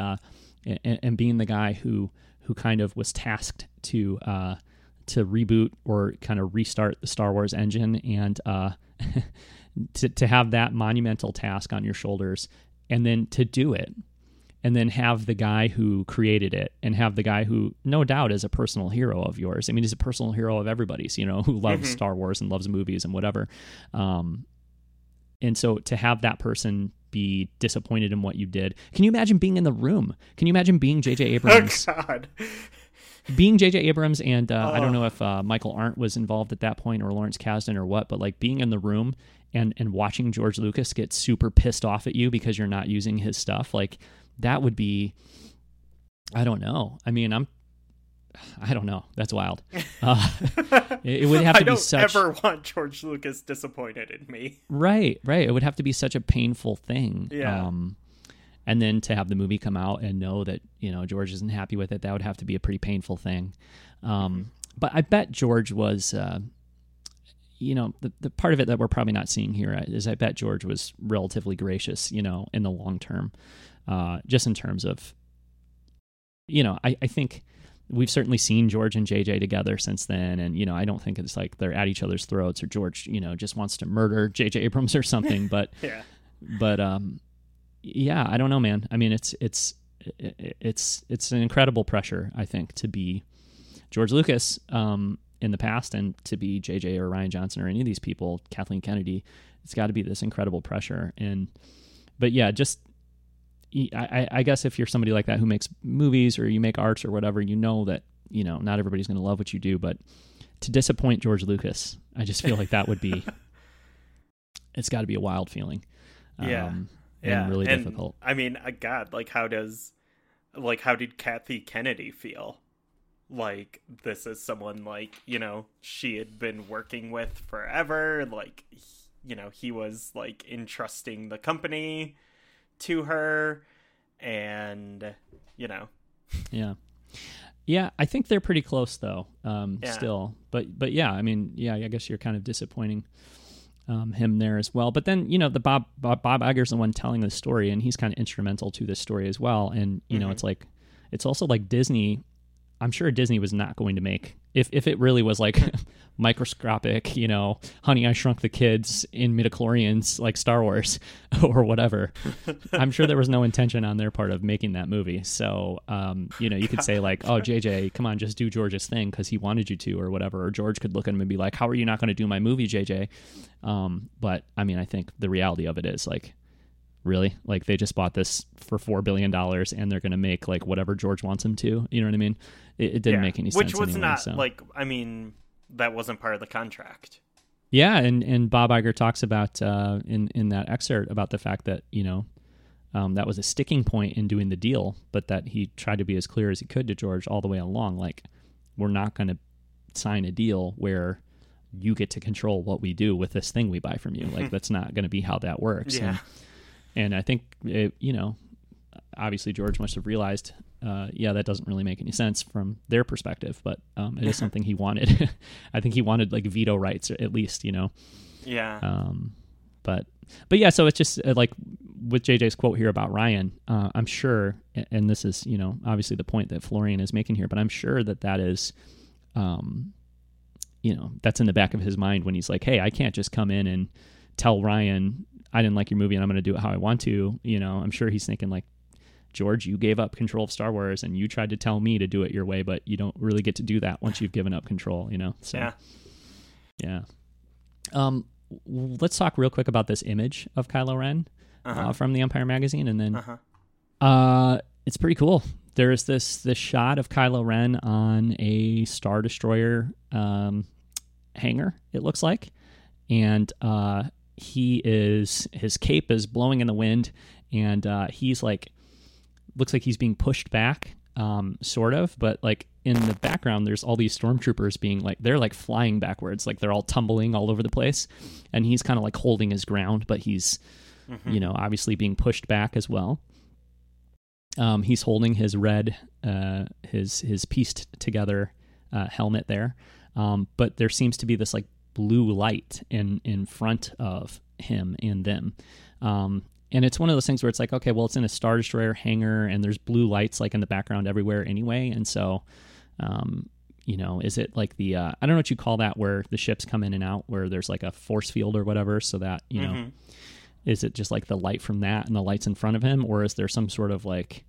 being the guy who kind of was tasked to reboot or kind of restart the Star Wars engine and to have that monumental task on your shoulders, and then to do it, and then have the guy who created it and have the guy who no doubt is a personal hero of yours. I mean, he's a personal hero of everybody's, you know, who loves Star Wars and loves movies and whatever. And so to have that person be disappointed in what you did. Can you imagine being in the room? Can you imagine being J.J. Abrams? Oh, God. Being J.J. Abrams and I don't know if Michael Arndt was involved at that point or Lawrence Kasdan or what, but like being in the room and watching George Lucas get super pissed off at you because you're not using his stuff, like that would be I don't know. I mean, I don't know. That's wild. It would have to be such... I don't ever want George Lucas disappointed in me. Right, right. It would have to be such a painful thing. Yeah. And then to have the movie come out and know that, you know, George isn't happy with it, that would have to be a pretty painful thing. But I bet George was, you know, the part of it that we're probably not seeing here is I bet George was relatively gracious, you know, in the long term, just in terms of, you know, I think... We've certainly seen George and JJ together since then. And, you know, I don't think it's like they're at each other's throats or George, you know, just wants to murder J.J. Abrams or something. But, yeah. But, yeah, I don't know, man. I mean, it's an incredible pressure, I think, to be George Lucas, in the past and to be J.J. or Ryan Johnson or any of these people, Kathleen Kennedy. It's gotta be this incredible pressure. And, but yeah, just, I guess if you're somebody like that who makes movies or you make arts or whatever, you know that, you know, not everybody's going to love what you do, but to disappoint George Lucas, I just feel like that would be, it's got to be a wild feeling. Yeah. Yeah. And really difficult. I mean, God, like how did Kathy Kennedy feel? Like this is someone like, you know, she had been working with forever. Like, you know, he was like entrusting the company to her, and you know, yeah I think they're pretty close though, yeah. Still, but yeah, I mean, yeah, I guess you're kind of disappointing him there as well. But then, you know, the Bob Iger's the one telling the story, and he's kind of instrumental to this story as well. And you mm-hmm. know, it's like, it's also like Disney, I'm sure Disney was not going to make, if it really was like microscopic, you know, Honey, I Shrunk the Kids in midichlorians like Star Wars or whatever. I'm sure there was no intention on their part of making that movie. So, you know, you could say like, oh, JJ, come on, just do George's thing because he wanted you to or whatever. Or George could look at him and be like, how are you not going to do my movie, JJ? But I mean, I think the reality of it is like, really? Like they just bought this for $4 billion and they're going to make like whatever George wants them to. You know what I mean? It didn't make any sense. Which was anyway, not so. Like, I mean, that wasn't part of the contract. Yeah. And Bob Iger talks about in that excerpt about the fact that, you know, that was a sticking point in doing the deal, but that he tried to be as clear as he could to George all the way along. Like, we're not going to sign a deal where you get to control what we do with this thing we buy from you. Like, that's not going to be how that works. Yeah. And I think, it, you know, obviously George must have realized, yeah, that doesn't really make any sense from their perspective, but it is something he wanted. I think he wanted like veto rights at least, you know? Yeah. But yeah, so it's just like with JJ's quote here about Ryan, I'm sure, and this is, you know, obviously the point that Florian is making here, but I'm sure that is, you know, that's in the back of his mind when he's like, hey, I can't just come in and tell Ryan, I didn't like your movie and I'm going to do it how I want to. You know, I'm sure he's thinking like, George, you gave up control of Star Wars and you tried to tell me to do it your way, but you don't really get to do that once you've given up control, you know? So, yeah. Let's talk real quick about this image of Kylo Ren from the Empire Magazine. And then it's pretty cool. There is this shot of Kylo Ren on a Star Destroyer hangar, it looks like. And his cape is blowing in the wind, and he's like, looks like he's being pushed back, sort of, but like in the background, there's all these stormtroopers being like, they're like flying backwards, like they're all tumbling all over the place, and he's kind of like holding his ground, but he's, you know, obviously being pushed back as well. He's holding his red, his pieced together helmet there, but there seems to be this like blue light in front of him and them. And it's one of those things where it's like, okay, well, it's in a Star Destroyer hangar and there's blue lights like in the background everywhere anyway. And so, you know, is it like the, I don't know what you call that, where the ships come in and out, where there's like a force field or whatever. So that, you know, is it just like the light from that and the lights in front of him? Or is there some sort of like,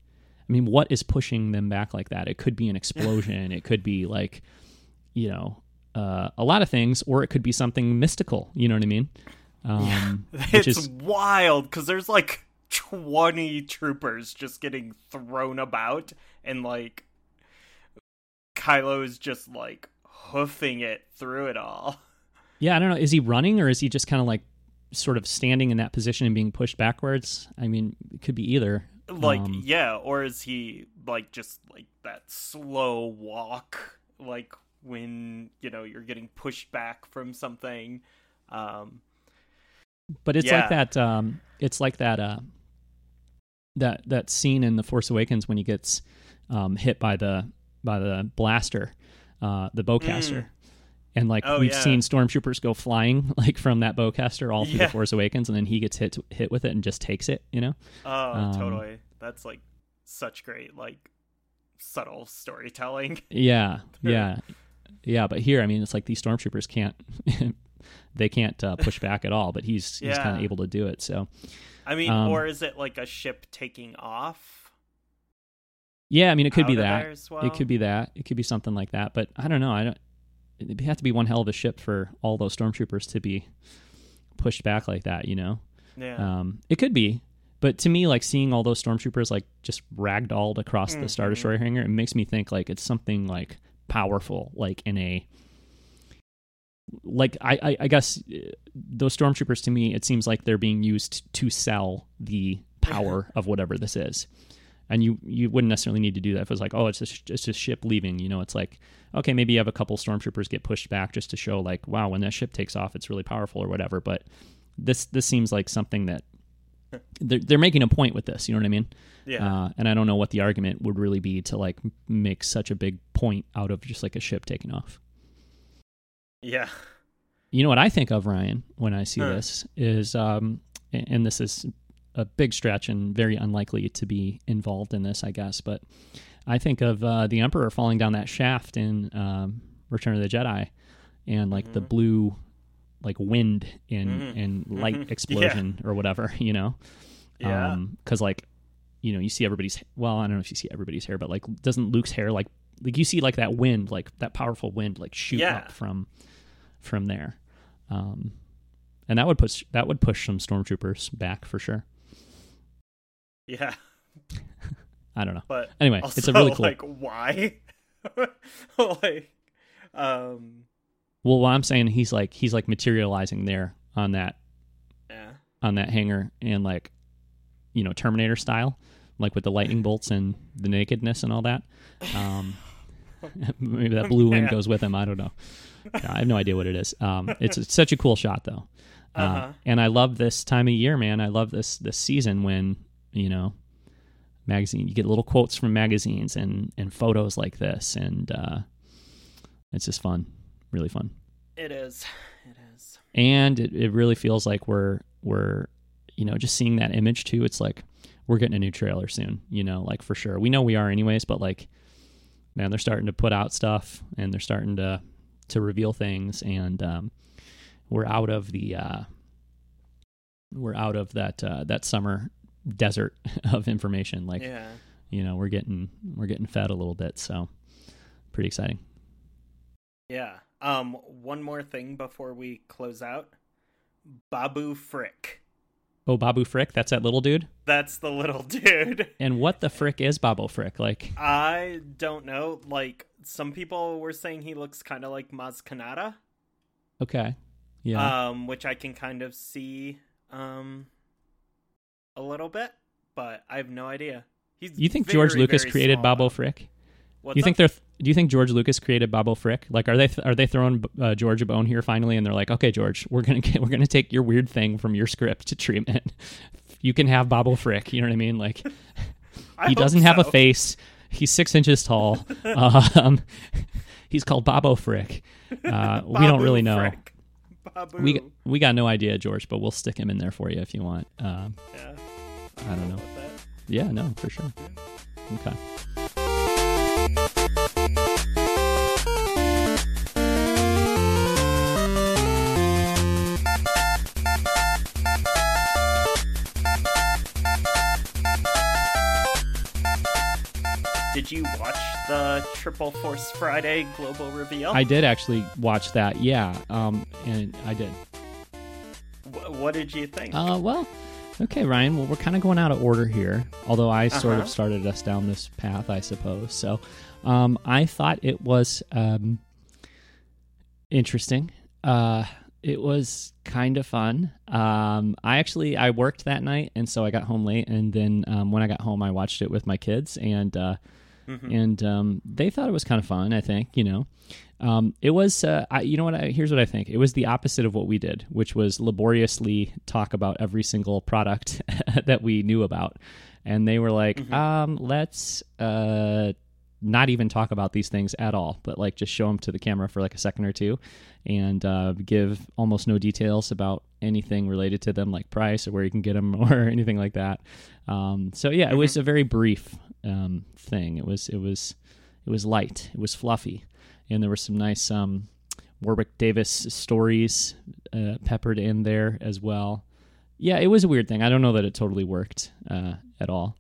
I mean, what is pushing them back like that? It could be an explosion. It could be like, you know, a lot of things, or it could be something mystical. You know what I mean? It's wild because there's like 20 troopers just getting thrown about, and like Kylo is just like hoofing it through it all. Yeah, I don't know. Is he running, or is he just kind of like sort of standing in that position and being pushed backwards? I mean, it could be either. Like, yeah, or is he, like, just, like, that slow walk, like, when, you know, you're getting pushed back from something. But it's like that, it's like that, that scene in The Force Awakens when he gets hit by the blaster, the bowcaster. And, like, we've seen stormtroopers go flying, like, from that bowcaster all through The Force Awakens, and then he gets hit with it and just takes it, you know? Oh, totally. That's, like, such great, like, subtle storytelling. Yeah, yeah. Yeah, but here, I mean, it's like these stormtroopers can't... they can't push back at all, but he's kind of able to do it, so... I mean, or is it, like, a ship taking off? Yeah, I mean, it could be that. Well? It could be that. It could be something like that, but I don't know, it'd have to be one hell of a ship for all those stormtroopers to be pushed back like that, you know? Yeah. It could be, but to me, like, seeing all those stormtroopers, like, just ragdolled across the Star Destroyer hangar, it makes me think, like, it's something, like, powerful, like, in a... Like, I guess those stormtroopers, to me, it seems like they're being used to sell the power of whatever this is. And you wouldn't necessarily need to do that if it was like, oh, it's a ship leaving. You know, it's like, okay, maybe you have a couple stormtroopers get pushed back just to show, like, wow, when that ship takes off, it's really powerful or whatever. But this seems like something that they're making a point with this. You know what I mean? Yeah. And I don't know what the argument would really be to, like, make such a big point out of just, like, a ship taking off. Yeah. You know what I think of, Ryan, when I see this is, and this is a big stretch and very unlikely to be involved in this, I guess, but I think of the Emperor falling down that shaft in Return of the Jedi and, like, the blue, like, wind and light explosion or whatever, you know? Yeah. Because, like, you know, you see everybody's, well, I don't know if you see everybody's hair, but, like, doesn't Luke's hair, like you see, like, that wind, like, that powerful wind, like, shoot up from there. And that would push some stormtroopers back for sure. Yeah. I don't know. But anyway, also, it's a really cool... like, why? Like, well, what I'm saying, he's like materializing there on that... Yeah. On that hangar and, like, you know, Terminator style, like with the lightning bolts and the nakedness and all that. Maybe that blue wind goes with him. I don't know. I have no idea what it is. It's such a cool shot, though. And I love this time of year, man. I love this season when, you know, you get little quotes from magazines and photos like this. And it's just fun. Really fun. It is. And it really feels like we're, you know, just seeing that image, too. It's like, we're getting a new trailer soon, you know, like, for sure. We know we are anyways, but, like, man, they're starting to put out stuff and they're starting to reveal things. And we're out of that summer desert of information. Like, you know, we're getting fed a little bit. So pretty exciting. Yeah. One more thing before we close out. Babu Frick. Oh, Babu Frick? That's that little dude? That's the little dude. And what the frick is Babu Frick? Like, I don't know. Like, some people were saying he looks kind of like Maz Kanata. Okay. Yeah. Which I can kind of see a little bit, but I have no idea. You think George Lucas created Babu Frick? Do you think George Lucas created Babu Frick? Like, are they throwing George a bone here finally? And they're like, okay, George, we're gonna take your weird thing from your script to treatment. You can have Babu Frick. You know what I mean? Like, he doesn't have a face. He's 6 inches tall. He's called Babu Frick. We don't really know. We got no idea, George, but we'll stick him in there for you if you want. Yeah. I don't know. Yeah, no, for sure. Okay. Did you watch the Triple Force Friday global reveal? I did actually watch that, yeah. And I did. What did you think? Well, okay, Ryan. Well, we're kind of going out of order here, although I sort of started us down this path, I suppose. So I thought it was interesting. It was kind of fun. I worked that night, and so I got home late. And then when I got home, I watched it with my kids, and they thought it was kind of fun. I think, it was. Here's what I think. It was the opposite of what we did, which was laboriously talk about every single product that we knew about. And they were like, let's not even talk about these things at all, but like just show them to the camera for like a second or two and give almost no details about anything related to them, like price or where you can get them or anything like that. It was a very brief thing. It was light. It was fluffy. And there were some nice Warwick Davis stories peppered in there as well. Yeah, it was a weird thing. I don't know that it totally worked at all.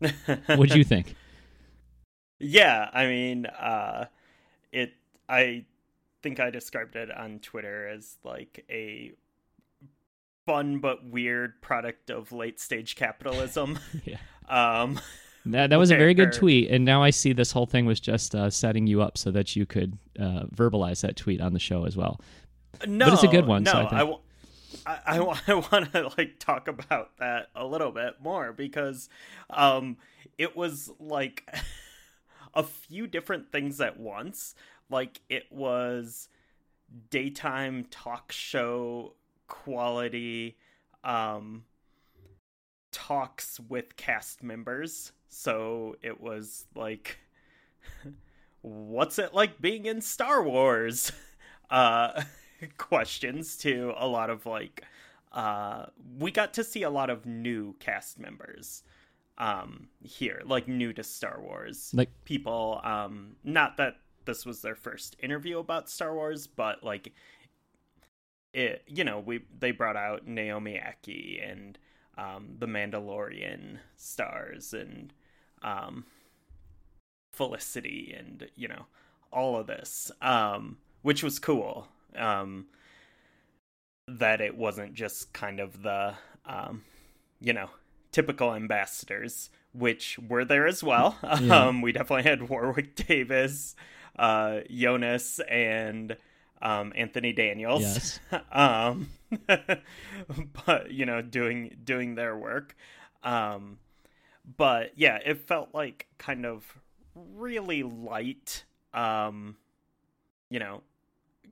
What'd you think? Yeah, I mean, I think I described it on Twitter as like a fun but weird product of late stage capitalism. Yeah. That was a very good tweet, and now I see this whole thing was just setting you up so that you could verbalize that tweet on the show as well. No, but it's a good one. No, so I want to like talk about that a little bit more because it was like a few different things at once. Like it was daytime talk show quality talks with cast members. So it was like, what's it like being in Star Wars? Questions to a lot of like we got to see a lot of new cast members here, like new to Star Wars, like people not that this was their first interview about Star Wars, but like it, they brought out Naomi Ackie and the Mandalorian stars and Felicity and all of this, which was cool. That it wasn't just kind of the, typical ambassadors, which were there as well. Yeah. We definitely had Warwick Davis, Jonas, and Anthony Daniels. Yes. But, doing their work. But, yeah, it felt like kind of really light,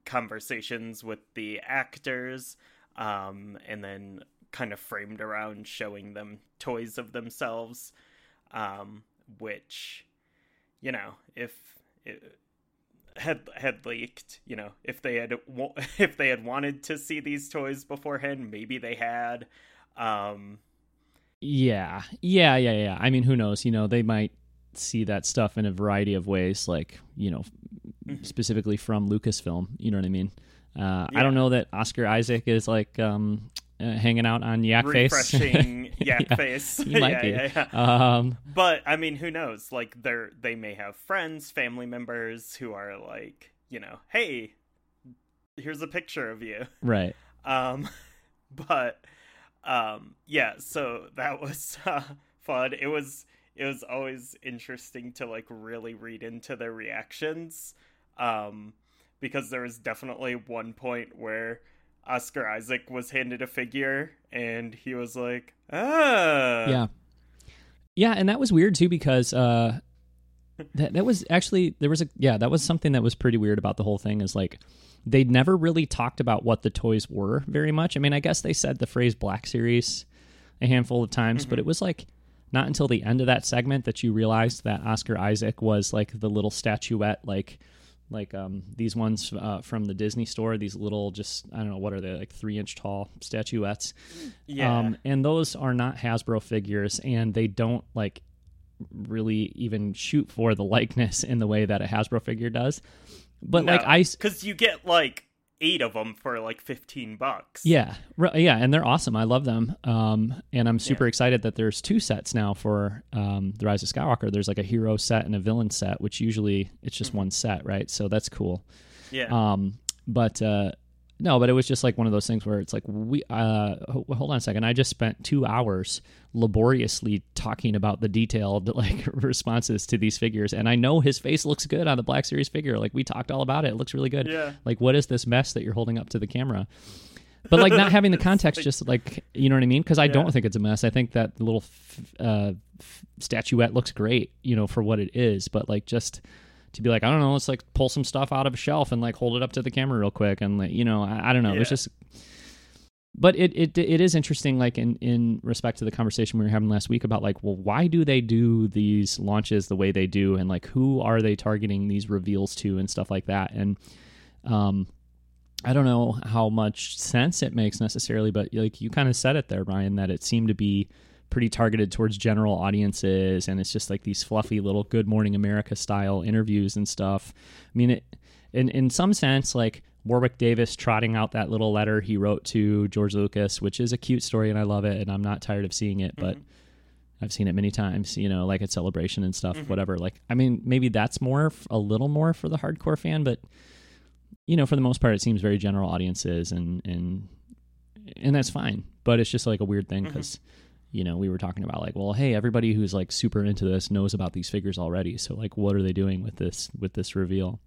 conversations with the actors, and then kind of framed around showing them toys of themselves, which, if it had leaked, if they had wanted to see these toys beforehand, maybe they had. Yeah. I mean, who knows? They might see that stuff in a variety of ways, like, specifically from Lucasfilm, you know what I mean? Yeah. I don't know that Oscar Isaac is like hanging out on Yak Refreshing Face. Yak Face. He might be. Yeah. But I mean, who knows? Like they may have friends, family members who are like, hey, here's a picture of you. Right. Yeah, so that was fun. It was always interesting to like really read into their reactions, because there was definitely one point where Oscar Isaac was handed a figure and he was like, ah. Yeah. And that was weird too, because that was actually, that was something that was pretty weird about the whole thing, is like, they'd never really talked about what the toys were very much. I mean, I guess they said the phrase Black Series a handful of times, but it was like, not until the end of that segment that you realized that Oscar Isaac was like the little statuette, like these ones from the Disney store, these little, just, I don't know, what are they, like 3-inch tall statuettes. Yeah. And those are not Hasbro figures, and they don't like really even shoot for the likeness in the way that a Hasbro figure does. But no, like because you get like 8 of them for like $15. Yeah, and they're awesome. I love them. And I'm super excited that there's 2 sets now for The Rise of Skywalker. There's like a hero set and a villain set, which usually it's just one set, right? So that's cool. Yeah. But it was just like one of those things where it's like, hold on a second. I just spent 2 hours laboriously talking about the detailed like responses to these figures. And I know his face looks good on the Black Series figure. Like we talked all about it. It looks really good. Yeah. Like, what is this mess that you're holding up to the camera? But like not having the context, just like, you know what I mean? Because I don't think it's a mess. I think that little statuette looks great, you know, for what it is. But like just to be like, I don't know, let's like pull some stuff out of a shelf and like hold it up to the camera real quick. And like, you know, I don't know. Yeah. It's just, but it is interesting, like in respect to the conversation we were having last week about like, well, why do they do these launches the way they do? And like, who are they targeting these reveals to and stuff like that? And, I don't know how much sense it makes necessarily, but like you kind of said it there, Ryan, that it seemed to be pretty targeted towards general audiences. And it's just like these fluffy little Good Morning America style interviews and stuff. I mean, in some sense, like Warwick Davis trotting out that little letter he wrote to George Lucas, which is a cute story and I love it. And I'm not tired of seeing it, but I've seen it many times, you know, like at Celebration and stuff, whatever. Like, I mean, maybe that's more, a little more for the hardcore fan, but you know, for the most part, it seems very general audiences and that's fine. But it's just like a weird thing because, you know, we were talking about like, well, hey, everybody who's like super into this knows about these figures already. So like, what are they doing with this reveal?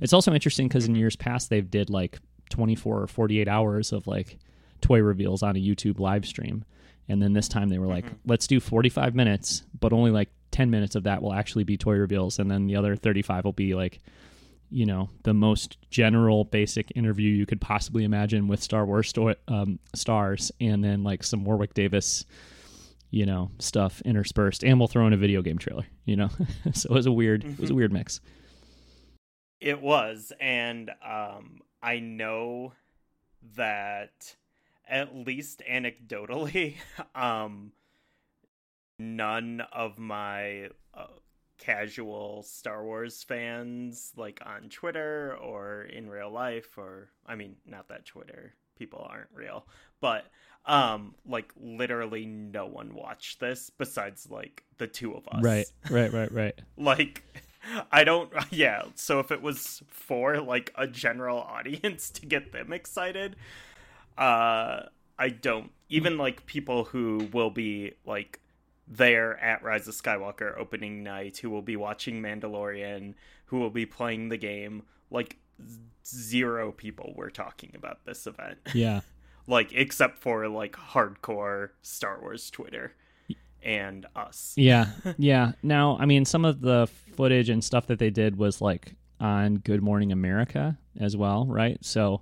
It's also interesting because in years past, they've did like 24 or 48 hours of like toy reveals on a YouTube live stream. And then this time they were like, let's do 45 minutes, but only like 10 minutes of that will actually be toy reveals. And then the other 35 will be like, you know, the most general basic interview you could possibly imagine with Star Wars stars, and then like some Warwick Davis, you know, stuff interspersed, and we'll throw in a video game trailer, you know. So it was a weird it was a weird mix. It was. And I know that at least anecdotally none of my casual Star Wars fans, like on Twitter or in real life, or I mean, not that Twitter people aren't real, but like literally no one watched this besides like the two of us. Right. Like I don't, so if it was for like a general audience to get them excited, I don't, even like people who will be like there at Rise of Skywalker opening night, who will be watching Mandalorian, who will be playing the game, like zero people were talking about this event. Yeah. Like, except for like hardcore Star Wars Twitter and us. Yeah. Now, I mean, some of the footage and stuff that they did was like on Good Morning America as well, right? So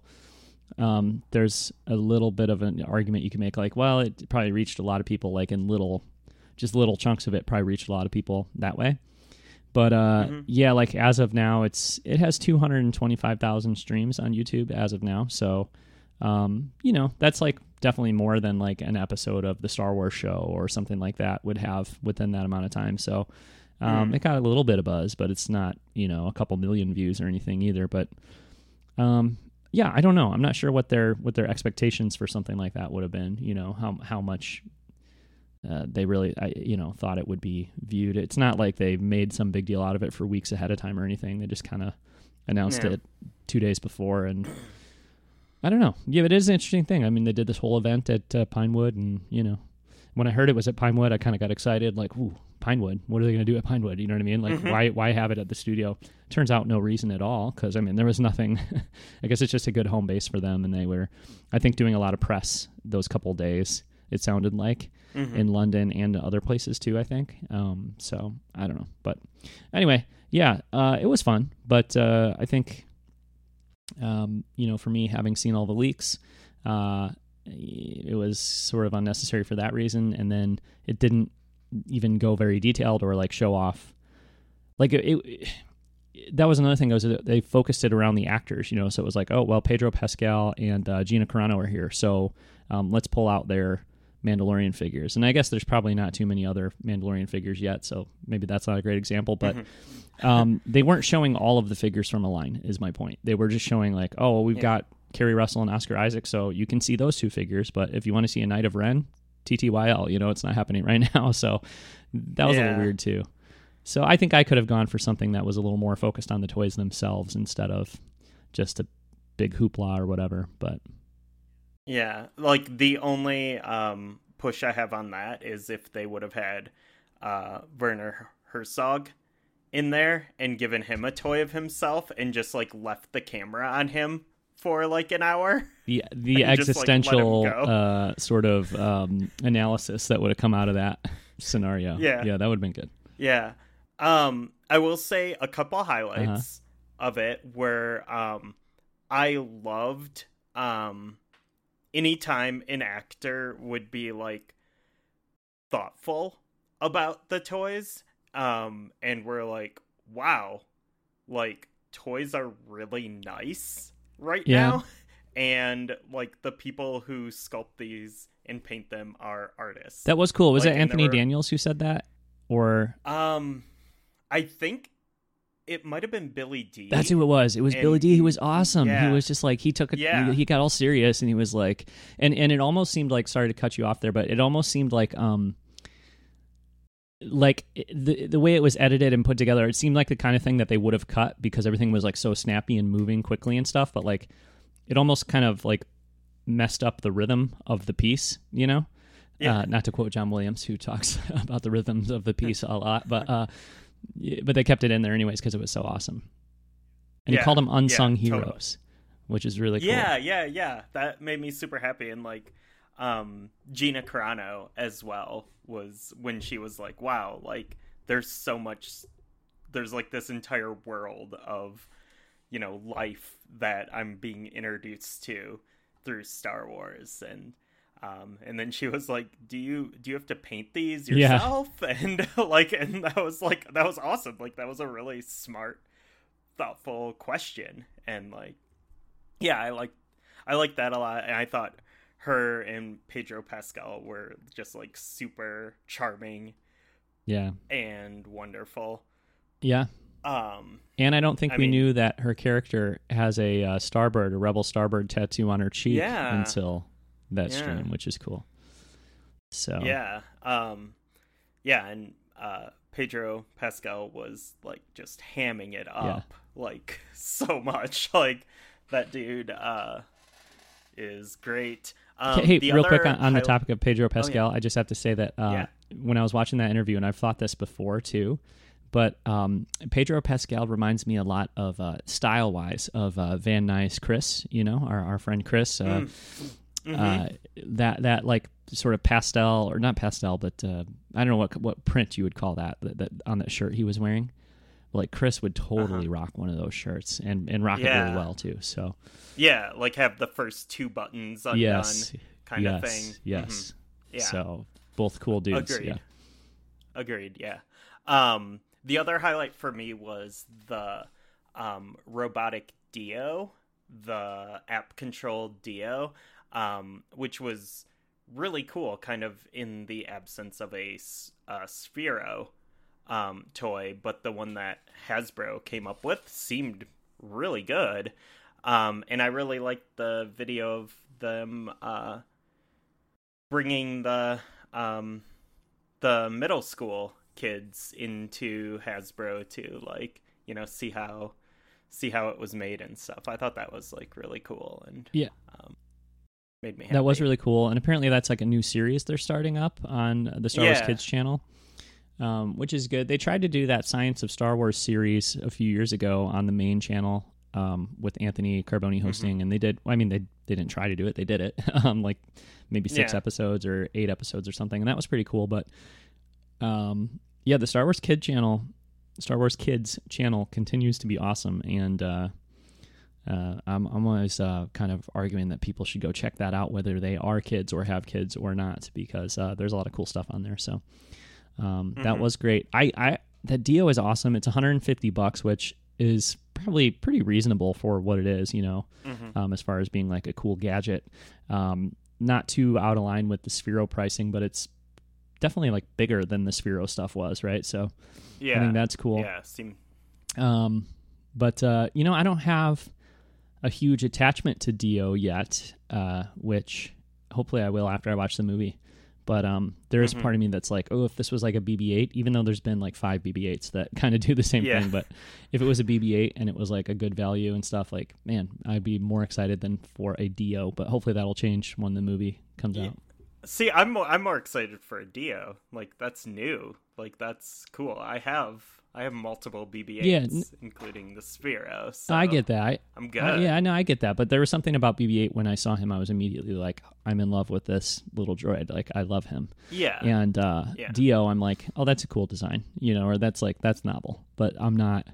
there's a little bit of an argument you can make like, well, it probably reached a lot of people like in little, just little chunks of it probably reached a lot of people that way. But yeah, like as of now, it has 225,000 streams on YouTube as of now. So, you know, that's like definitely more than like an episode of the Star Wars show or something like that would have within that amount of time. So it got a little bit of buzz, but it's not, you know, a couple million views or anything either. But yeah, I don't know. I'm not sure what their expectations for something like that would have been, you know, how much they really, you know, thought it would be viewed. It's not like they made some big deal out of it for weeks ahead of time or anything. They just kind of announced it 2 days before, and I don't know. Yeah, it is an interesting thing. I mean, they did this whole event at Pinewood, and, you know, when I heard it was at Pinewood, I kind of got excited, like, ooh, Pinewood. What are they going to do at Pinewood? You know what I mean? Like, why have it at the studio? Turns out no reason at all, because, I mean, there was nothing. I guess it's just a good home base for them, and they were, I think, doing a lot of press those couple days, it sounded like, in London and other places too, I think. So I don't know, but anyway, yeah, it was fun, but, I think, you know, for me, having seen all the leaks, it was sort of unnecessary for that reason. And then it didn't even go very detailed or like show off. Like that was another thing. Was they focused it around the actors, you know? So it was like, oh, well, Pedro Pascal and, Gina Carano are here. So, let's pull out their Mandalorian figures. And I guess there's probably not too many other Mandalorian figures yet, so maybe that's not a great example, but they weren't showing all of the figures from a line is my point. They were just showing like, oh, well, we've got Kerry Russell and Oscar Isaac, so you can see those two figures, but if you want to see a Knight of Ren, TTYL, you know, it's not happening right now. So that was a little weird too. So I think I could have gone for something that was a little more focused on the toys themselves instead of just a big hoopla or whatever, but yeah, like the only push I have on that is if they would have had Werner Herzog in there and given him a toy of himself and just like left the camera on him for like an hour. The existential just, like, sort of analysis that would have come out of that scenario. Yeah, that would have been good. Yeah. I will say a couple highlights of it where I loved anytime an actor would be like thoughtful about the toys and we're like, wow, like toys are really nice right now, and like the people who sculpt these and paint them are artists. That was cool. Was it Anthony Daniels who said that, or I think it might have been Billy D. That's who it was. It was Billy D. He was awesome. Yeah. He was just like, he got all serious and he was like, and it almost seemed like, sorry to cut you off there, but it almost seemed like the way it was edited and put together, it seemed like the kind of thing that they would have cut because everything was like so snappy and moving quickly and stuff. But like, it almost kind of like messed up the rhythm of the piece, you know? Yeah. Not to quote John Williams, who talks about the rhythms of the piece a lot, but they kept it in there anyways because it was so awesome. And he called them unsung heroes, which is really cool. Yeah. That made me super happy. And like Gina Carano as well was when she was like, wow, like there's like this entire world of, you know, life that I'm being introduced to through Star Wars. And then she was like, do you have to paint these yourself? Yeah. And that was awesome. Like, that was a really smart, thoughtful question. And like, yeah, I like that a lot. And I thought her and Pedro Pascal were just like super charming. Yeah. And wonderful. Yeah. And I don't think knew that her character has a Rebel Starbird tattoo on her cheek until that stream, which is cool. So Pedro Pascal was like just hamming it up like so much. Like that dude is great. Hey, real quick on the topic of Pedro Pascal, I just have to say that when I was watching that interview, and I've thought this before too, but Pedro Pascal reminds me a lot of style-wise of Van Nuys Chris, you know, our friend Chris. That like sort of pastel, or not pastel, but I don't know what print you would call that on that shirt he was wearing. Like Chris would totally rock one of those shirts and rock it really well too. So yeah, like have the first two buttons undone kind of thing. Yes. Mm-hmm. Yeah. So both cool dudes. Agreed. Yeah. The other highlight for me was the robotic Dio, the app-controlled Dio, which was really cool, kind of in the absence of a Sphero toy, but the one that Hasbro came up with seemed really good. And I really liked the video of them bringing the middle school kids into Hasbro to, like, you know, see how it was made and stuff. I thought that was like really cool and made me happy. That was really cool. And apparently that's like a new series they're starting up on the Star Wars Kids channel, which is good. They tried to do that Science of Star Wars series a few years ago on the main channel with Anthony Carboni hosting, and they did. I mean, they didn't try to do it. They did it like maybe 6 episodes or 8 episodes or something. And that was pretty cool. But the Star Wars Kids channel continues to be awesome, and I'm always kind of arguing that people should go check that out, whether they are kids or have kids or not, because there's a lot of cool stuff on there. So that was great. That Dio is awesome. It's $150, which is probably pretty reasonable for what it is, you know, as far as being like a cool gadget. Not too out of line with the Sphero pricing, but it's definitely like bigger than the Sphero stuff was, right? So I think that's cool. But you know, I don't have a huge attachment to Dio yet, which hopefully I will after I watch the movie. But there is a part of me that's like, oh, if this was like a BB-8, even though there's been like 5 BB-8s that kind of do the same thing, but if it was a BB-8 and it was like a good value and stuff, like, man, I'd be more excited than for a Dio. But hopefully that'll change when the movie comes out. See, I'm more excited for a Dio. Like, that's new. Like, that's cool. I have I have multiple BB-8s, including the Sphero. So I get that. I'm good. Yeah, I know. I get that. But there was something about BB-8 when I saw him. I was immediately like, I'm in love with this little droid. Like, I love him. Yeah. And Dio, I'm like, oh, that's a cool design, you know, or that's like, that's novel. But I'm not,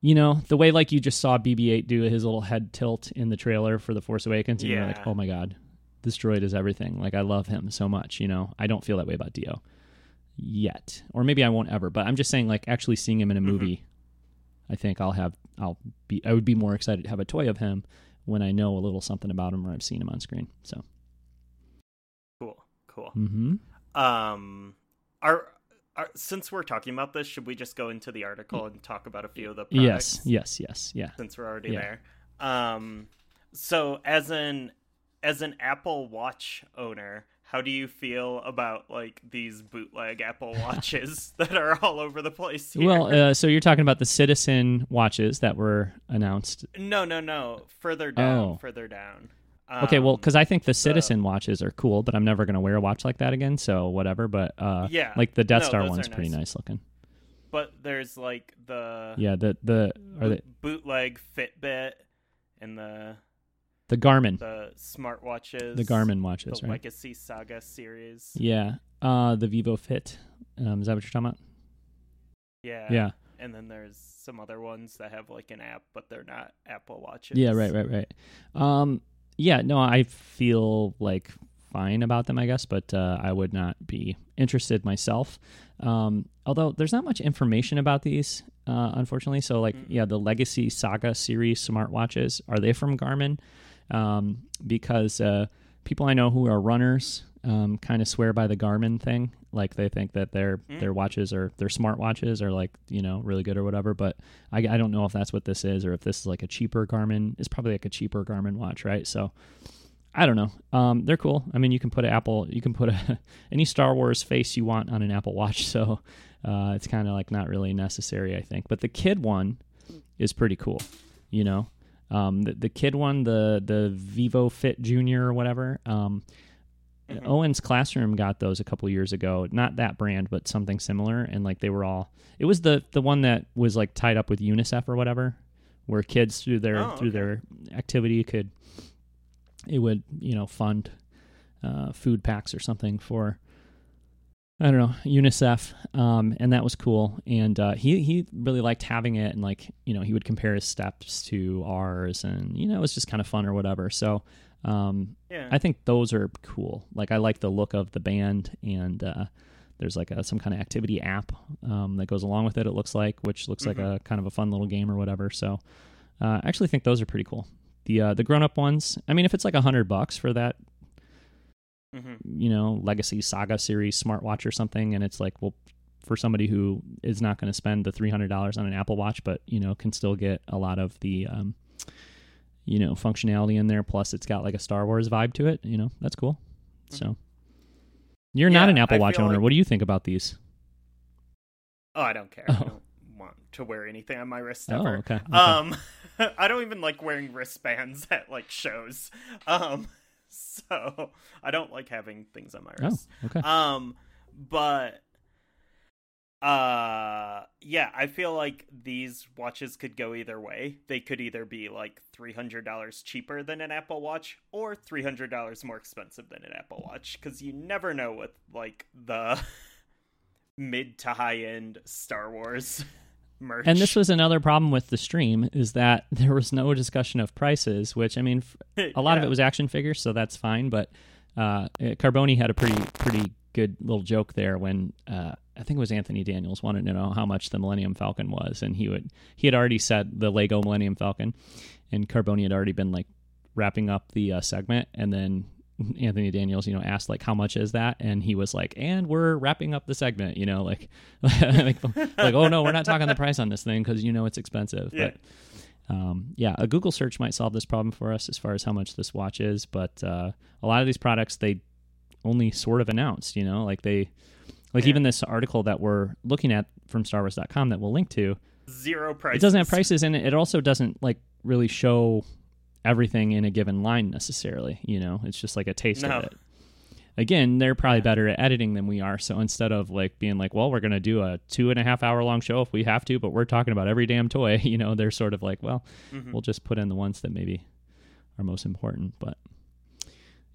you know, the way like you just saw BB-8 do his little head tilt in the trailer for The Force Awakens. And you're like, oh, my God, this droid is everything. Like, I love him so much. You know, I don't feel that way about Dio. Yet, or maybe I won't ever, but I'm just saying, like, actually seeing him in a movie, I think I would be more excited to have a toy of him when I know a little something about him or I've seen him on screen. So cool. Since we're talking about this, should we just go into the article and talk about a few of the products? Yes. Yeah. Since we're already there. So as an Apple Watch owner, how do you feel about, like, these bootleg Apple Watches that are all over the place here? Well, so you're talking about the Citizen watches that were announced? No. Further down. Okay, well, because I think the Citizen watches are cool, but I'm never going to wear a watch like that again, so whatever. But, like, the Death Star one's pretty nice looking. But there's, like, the... Yeah, the bootleg Fitbit and the... The Garmin. The smart watches. The Garmin watches, right? The Legacy Saga series. Yeah. The Vivo Fit. Is that what you're talking about? Yeah. Yeah. And then there's some other ones that have, like, an app, but they're not Apple Watches. Yeah, right. I feel, like, fine about them, I guess, but I would not be interested myself. Although there's not much information about these, unfortunately. So, like, the Legacy Saga series smartwatches, are they from Garmin? Because people I know who are runners kind of swear by the Garmin thing, like they think that their watches or their smart watches are, like, you know, really good or whatever. But I don't know if that's what this is or if this is like a cheaper Garmin. It's probably like a cheaper Garmin watch, right? So I don't know. They're cool. I mean, you can put any Star Wars face you want on an Apple Watch, so it's kind of like not really necessary, I think. But the kid one is pretty cool, you know. The kid one, the Vivo Fit Junior or whatever, Owen's classroom got those a couple years ago, not that brand, but something similar. And like, they were all, it was the one that was like tied up with UNICEF or whatever, where kids through their activity would, you know, fund, food packs or something for, I don't know, UNICEF, and that was cool. And he really liked having it, and, like, you know, he would compare his steps to ours, and, you know, it was just kind of fun or whatever. So I think those are cool. Like, I like the look of the band, and there's like some kind of activity app that goes along with it. It looks like, which looks like a kind of a fun little game or whatever. So I actually think those are pretty cool. The grown up ones. I mean, if it's like $100 for that. You know, Legacy Saga series smartwatch or something, and it's like, well, for somebody who is not going to spend the $300 on an Apple Watch, but, you know, can still get a lot of the, you know, functionality in there. Plus, it's got like a Star Wars vibe to it. You know, that's cool. So, you're not an Apple Watch owner. Like, what do you think about these? Oh, I don't care. Oh. I don't want to wear anything on my wrist ever. Okay. I don't even like wearing wristbands at, like, shows. So I don't like having things on my wrist. Oh, okay. I feel like these watches could go either way. They could either be like $300 cheaper than an Apple Watch or $300 more expensive than an Apple Watch, because you never know with, like, the mid to high end Star Wars merch. And this was another problem with the stream, is that there was no discussion of prices, which, I mean, a lot of it was action figures, so that's fine. But Carboni had a pretty good little joke there when I think it was Anthony Daniels wanted to know how much the Millennium Falcon was, and he had already said the Lego Millennium Falcon, and Carboni had already been, like, wrapping up the segment, and then Anthony Daniels, you know, asked, like, how much is that? And he was like, and we're wrapping up the segment, you know, like oh no, we're not talking the price on this thing, because, you know, it's expensive. Yeah. But a Google search might solve this problem for us as far as how much this watch is. But a lot of these products, they only sort of announced, you know, like they, like even this article that we're looking at from StarWars.com that we'll link to, zero prices. It doesn't have prices in it. It also doesn't, like, really show everything in a given line necessarily, you know. It's just like a taste of it. again, they're probably better at editing than we are. So instead of like being like, well, we're going to do a 2.5 hour long show if we have to, but we're talking about every damn toy, you know, they're sort of like, well, we'll just put in the ones that maybe are most important. But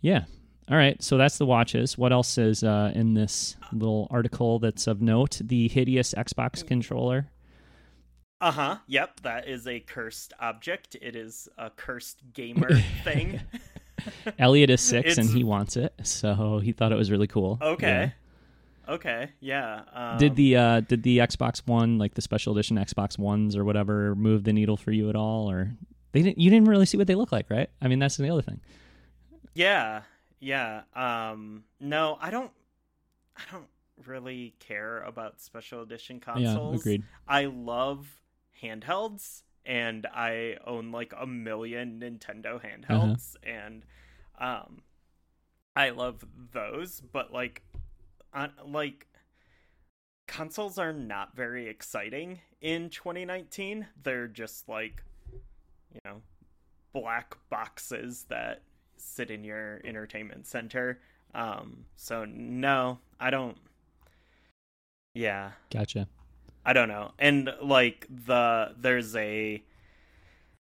yeah. All right. So that's the watches. What else is in this little article that's of note? The hideous Xbox controller. Uh-huh. Yep. That is a cursed object. It is a cursed gamer thing. Elliot is 6 and he wants it, so he thought it was really cool. Okay. Yeah. Okay. Yeah. Did the Xbox One, like the special edition Xbox Ones or whatever, move the needle for you at all? Or they didn't? You didn't really see what they look like, right? I mean, that's the other thing. Yeah. Yeah. No, I don't really care about special edition consoles. Yeah, agreed. I love handhelds, and I own like a million Nintendo handhelds, and I love those, but like consoles are not very exciting in 2019. They're just like, you know, black boxes that sit in your entertainment center. So no, I don't. Yeah. Gotcha. I don't know. And like there's a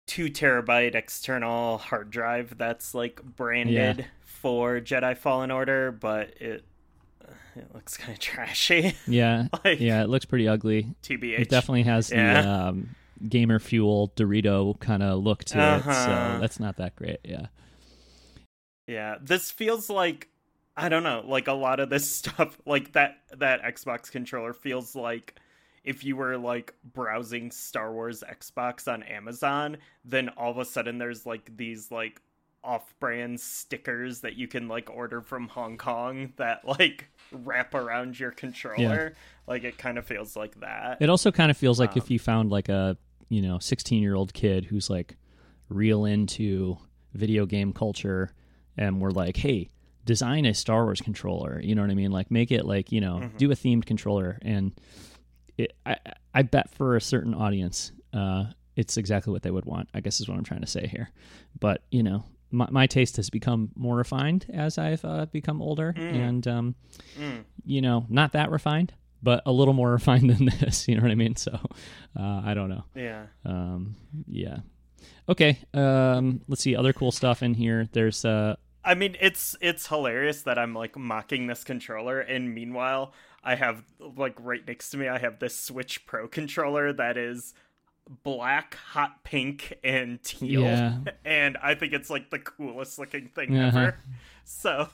2 terabyte external hard drive that's like branded for Jedi Fallen Order, but it looks kind of trashy. Yeah. It looks pretty ugly. TBH. It definitely has the gamer fuel Dorito kind of look to it. So that's not that great. Yeah. Yeah. This feels like, I don't know, like a lot of this stuff, like that Xbox controller feels like if you were like browsing Star Wars Xbox on Amazon, then all of a sudden there's like these like off-brand stickers that you can like order from Hong Kong that like wrap around your controller. Yeah. Like it kind of feels like that. It also kind of feels like if you found like a, you know, 16-year-old kid who's like real into video game culture and we're like, hey, design a Star Wars controller, you know what I mean? Like make it like, you know, do a themed controller. And I bet for a certain audience, it's exactly what they would want, I guess is what I'm trying to say here. But, you know, my taste has become more refined as I've become older and, you know, not that refined, but a little more refined than this, you know what I mean? So I don't know. Yeah. Yeah. Okay. Let's see other cool stuff in here. There's I mean, it's hilarious that I'm like mocking this controller, and meanwhile, I have like right next to me, I have this Switch Pro controller that is black, hot pink, and teal, and I think it's like the coolest looking thing ever. So,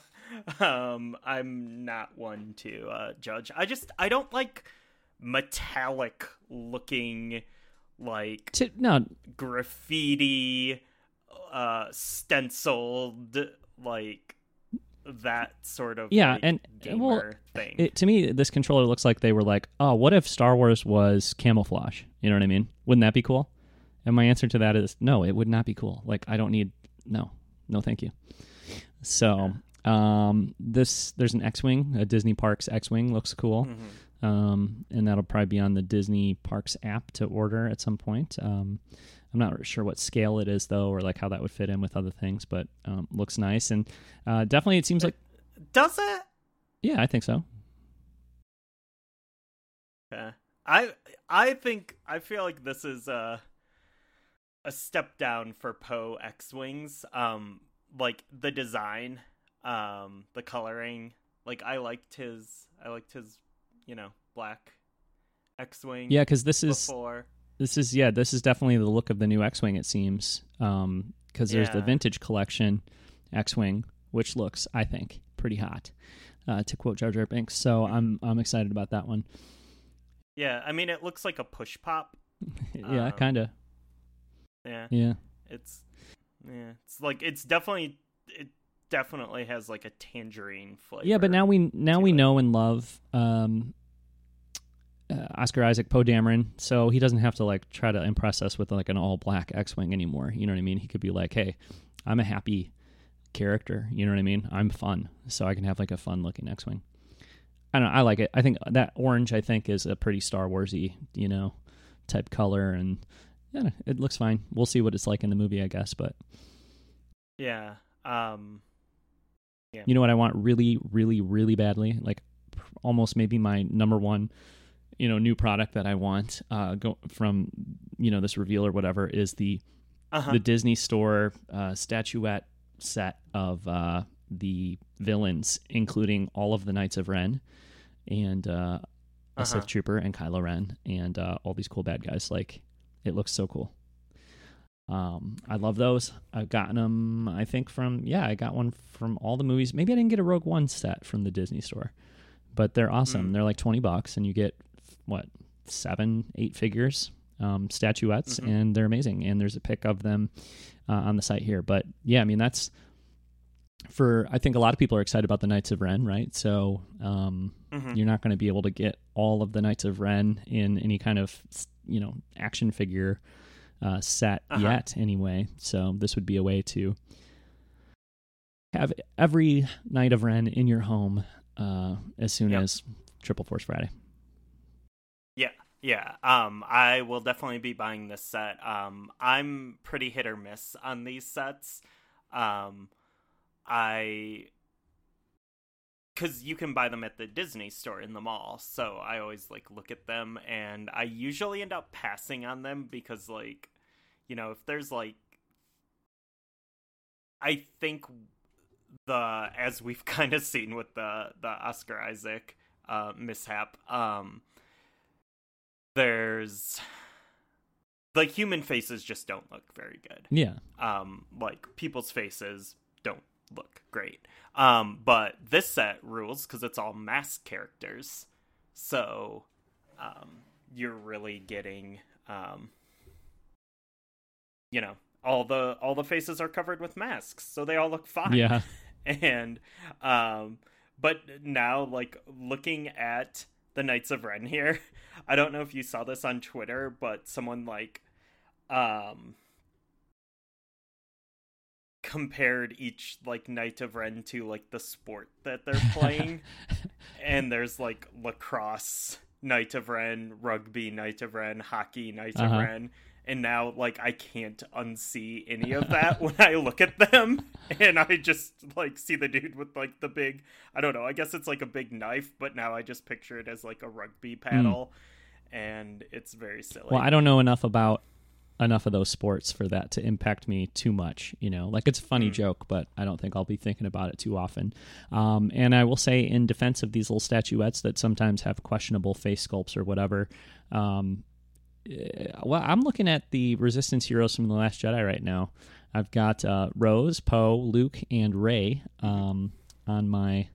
I'm not one to judge. I don't like metallic looking like graffiti, stenciled. Like that sort of like, and well, thing. To me, this controller looks like they were like, oh, what if Star Wars was camouflage? You know what I mean? Wouldn't that be cool? And my answer to that is no, it would not be cool. Like I don't need no, thank you. So there's an X-Wing, a Disney Parks X-Wing looks cool. And that'll probably be on the Disney Parks app to order at some point. I'm not sure what scale it is though, or like how that would fit in with other things, but looks nice. And definitely it seems like... Does it? Yeah, I think so. Yeah. I feel like this is a step down for Poe X-Wings. Like the design, the coloring, like I liked his, you know, black X-Wing. Yeah, because this is... before. This is definitely the look of the new X-Wing, it seems, because there's the vintage collection X-Wing, which looks, I think, pretty hot, to quote Jar Jar Binks. So I'm excited about that one. Yeah, I mean, it looks like a push-pop. Yeah, kind of. Yeah. Yeah. It's like, it definitely has like a tangerine flavor. Yeah, but now we know and love... Oscar Isaac, Poe Dameron, so he doesn't have to like try to impress us with like an all black X-Wing anymore. You know what I mean? He could be like, hey, I'm a happy character. You know what I mean? I'm fun. So I can have like a fun looking X-Wing. I don't know. I like it. I think that orange, is a pretty Star Wars-y, you know, type color, and yeah, it looks fine. We'll see what it's like in the movie, I guess, but yeah. Yeah. You know what I want really, really, really badly? Like almost maybe my number one, you know, new product that I want from, you know, this reveal or whatever is the Disney Store statuette set of the villains, including all of the Knights of Ren and a Sith Trooper and Kylo Ren and all these cool bad guys. Like, it looks so cool. I love those. I've gotten them, I think, I got one from all the movies. Maybe I didn't get a Rogue One set from the Disney Store, but they're awesome. Mm. They're like $20 and you get, 7-8 figures, statuettes, and they're amazing. And there's a pic of them on the site here. But yeah, I mean, that's I think a lot of people are excited about the Knights of Ren, right? So you're not going to be able to get all of the Knights of Ren in any kind of, action figure set yet anyway. So this would be a way to have every Knight of Ren in your home as soon as Triple Force Friday. Yeah. I will definitely be buying this set. I'm pretty hit or miss on these sets. Because you can buy them at the Disney Store in the mall, so I always look at them, and I usually end up passing on them because if there's I think as we've kind of seen with the Oscar Isaac mishap, there's the human faces just don't look very good. Yeah. People's faces don't look great. But this set rules because it's all masked characters. So you're really getting all the faces are covered with masks, so they all look fine. Yeah. And but now looking at the Knights of Ren here, I don't know if you saw this on Twitter, but someone compared each Knight of Ren to the sport that they're playing. And there's lacrosse Knight of Ren, rugby Knight of Ren, hockey Knight of Ren, and now I can't unsee any of that when I look at them. And I just see the dude with the big, I don't know, I guess it's a big knife, but now I just picture it as a rugby paddle. And it's very silly. Well, I don't know enough of those sports for that to impact me too much, it's a funny joke, but I don't think I'll be thinking about it too often. And I will say, in defense of these little statuettes that sometimes have questionable face sculpts or whatever, I'm looking at the Resistance heroes from The Last Jedi right now. I've got Rose, Poe, Luke, and Rey on my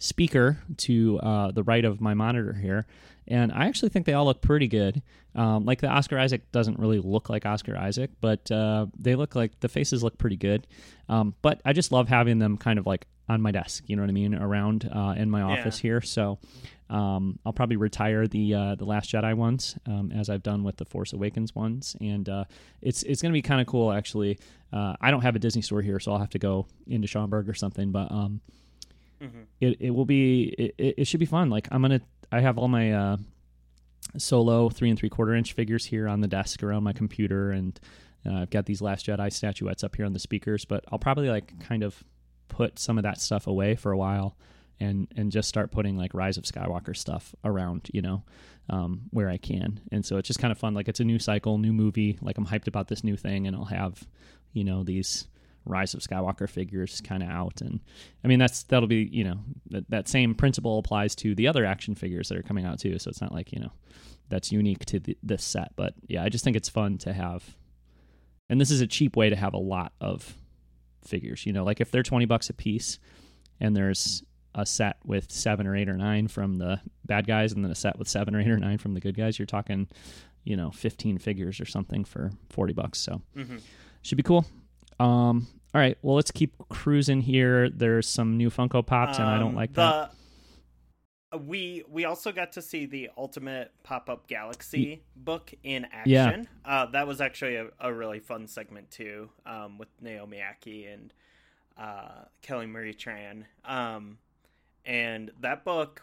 speaker to the right of my monitor here, and I actually think they all look pretty good. The Oscar Isaac doesn't really look like Oscar Isaac, but they look the faces look pretty good. But I just love having them kind of on my desk, you know what I mean, around in my office here. So I'll probably retire the Last Jedi ones, as I've done with the Force Awakens ones, and it's going to be kind of cool actually. I don't have a Disney Store here, so I'll have to go into Schaumburg or something, but it will be, it should be fun. I have all my Solo 3 3/4 inch figures here on the desk around my computer, and I've got these Last Jedi statuettes up here on the speakers, but I'll probably kind of put some of that stuff away for a while and just start putting Rise of Skywalker stuff around, where I can. And so it's just kind of fun. It's a new cycle, new movie. I'm hyped about this new thing, and I'll have, these Rise of Skywalker figures kind of out. And I mean, that'll be, that same principle applies to the other action figures that are coming out too. So it's not that's unique to this set, but yeah, I just think it's fun to have, and this is a cheap way to have a lot of figures, if they're $20 a piece and there's a set with 7 or 8 or 9 from the bad guys and then a set with 7 or 8 or 9 from the good guys, you're talking, 15 figures or something for $40. So should be cool. All right, well, let's keep cruising here. There's some new Funko Pops, and I don't like that. We also got to see the Ultimate Pop-Up Galaxy book in action. Yeah. That was actually a really fun segment, too, with Naomi Ackie and Kelly Marie Tran. And that book,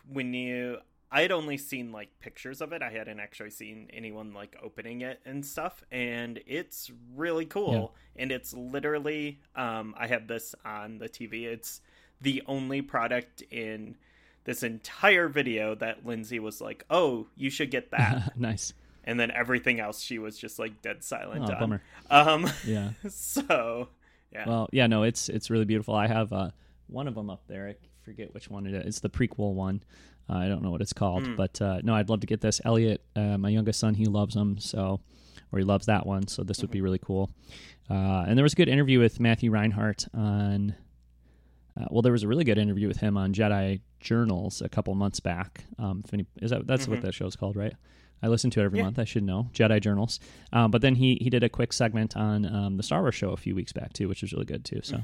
I had only seen, pictures of it. I hadn't actually seen anyone, opening it and stuff. And it's really cool. Yeah. And it's literally, I have this on the TV. It's the only product in this entire video that Lindsay was like, oh, you should get that. Nice. And then everything else, she was just like dead silent on. Bummer. Yeah. So, yeah. Well, yeah, no, it's really beautiful. I have one of them up there. I forget which one it is. It's the prequel one. I don't know what it's called, but no, I'd love to get this. Elliot, my youngest son, he loves them, so, or he loves that one, so this would be really cool. And there was a good interview with Matthew Reinhardt on, well, there was a really good interview with him on Jedi Journals a couple months back. If any, is that, that's what that show's called, right? I listen to it every month. I should know. Jedi Journals. But then he did a quick segment on the Star Wars show a few weeks back, too, which was really good, too. So,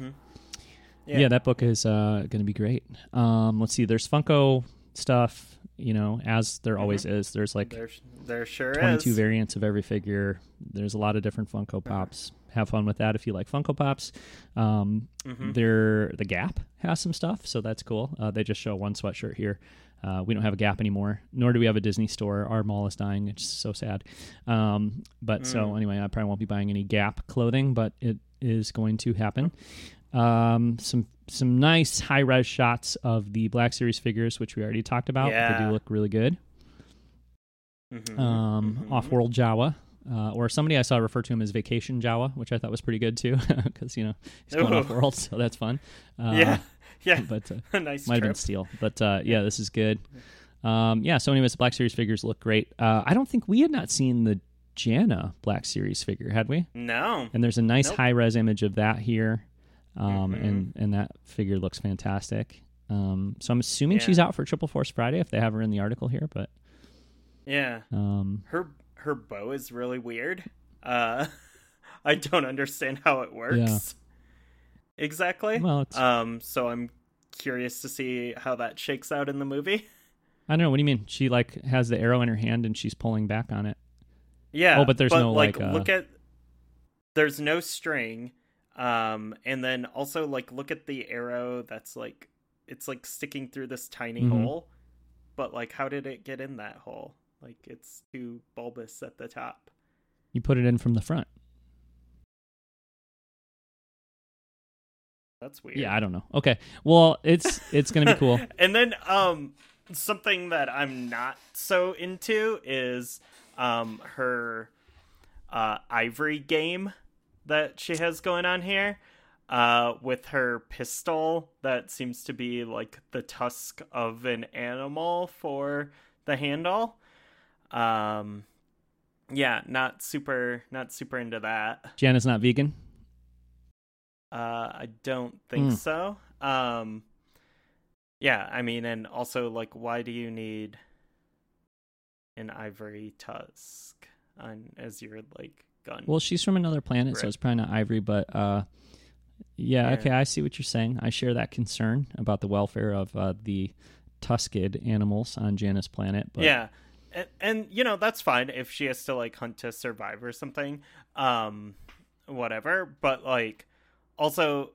yeah, that book is going to be great. Let's see. There's Funko stuff, you know, as there always is. There's like there sure 22 is. Variants of every figure. There's a lot of different Funko Pops. Have fun with that if you like Funko Pops. The Gap has some stuff, so that's cool. They just show one sweatshirt here. We don't have a Gap anymore, nor do we have a Disney store. Our mall is dying. It's so sad. But so anyway, I probably won't be buying any Gap clothing, but it is going to happen. Some nice high-res shots of the Black Series figures, which we already talked about. Yeah. They do look really good. Off-World Jawa. Or somebody I saw refer to him as Vacation Jawa, which I thought was pretty good, too, because, you know, he's going off-world, so that's fun. Yeah, but nice might trip. Have been Steel. But, yeah, this is good. Yeah, so anyways, the Black Series figures look great. I don't think we had not seen the Janna Black Series figure, had we? No. And there's a nice high-res image of that here, and that figure looks fantastic. So I'm assuming she's out for Triple Force Friday, if they have her in the article here, but... Yeah. Her bow is really weird. I don't understand how it works exactly. Well, so I'm curious to see how that shakes out in the movie. I don't know. What do you mean? She like has the arrow in her hand and she's pulling back on it. Yeah. Oh, but there's no like look at. There's no string, and then also like look at the arrow that's like it's like sticking through this tiny hole, but like how did it get in that hole? Like, it's too bulbous at the top. You put it in from the front. That's weird. Yeah, I don't know. Okay. Well, it's going to be cool. And then something that I'm not so into is her ivory game that she has going on here with her pistol that seems to be, like, the tusk of an animal for the handle. Yeah, not super into that. Janna's not vegan? I don't think so. Yeah, I mean, and also, like, why do you need an ivory tusk on as your, like, gun? Well, she's from another planet, so it's probably not ivory, but, yeah, okay, I see what you're saying. I share that concern about the welfare of the tusked animals on Janna's planet, but... Yeah. And, you know, that's fine if she has to, like, hunt to survive or something, whatever. But, like, also,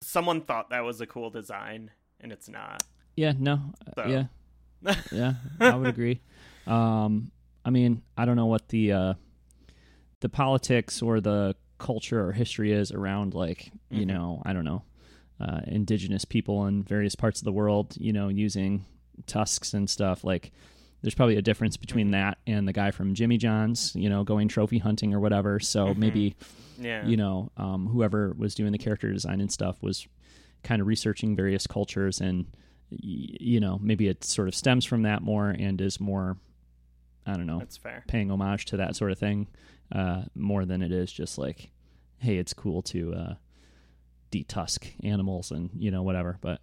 someone thought that was a cool design, and it's not. Yeah, no. So. Yeah. Yeah, I would agree. I mean, I don't know what the politics or the culture or history is around, like, you know, I don't know, indigenous people in various parts of the world, you know, using tusks and stuff, like... There's probably a difference between that and the guy from Jimmy John's, you know, going trophy hunting or whatever. So maybe, you know, whoever was doing the character design and stuff was kind of researching various cultures and, you know, maybe it sort of stems from that more and is more, I don't know, that's fair. Paying homage to that sort of thing more than it is just like, hey, it's cool to detusk animals and, you know, whatever. But,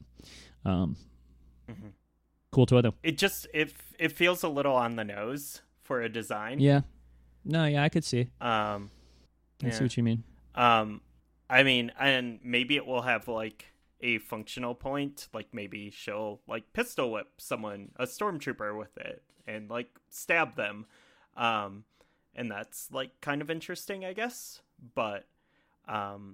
cool toy though. It just it feels a little on the nose for a design. Yeah. No, yeah, I could see. I see what you mean. I mean, and maybe it will have like a functional point. Like maybe she'll like pistol whip someone, a stormtrooper with it, and like stab them. And that's like kind of interesting, I guess. But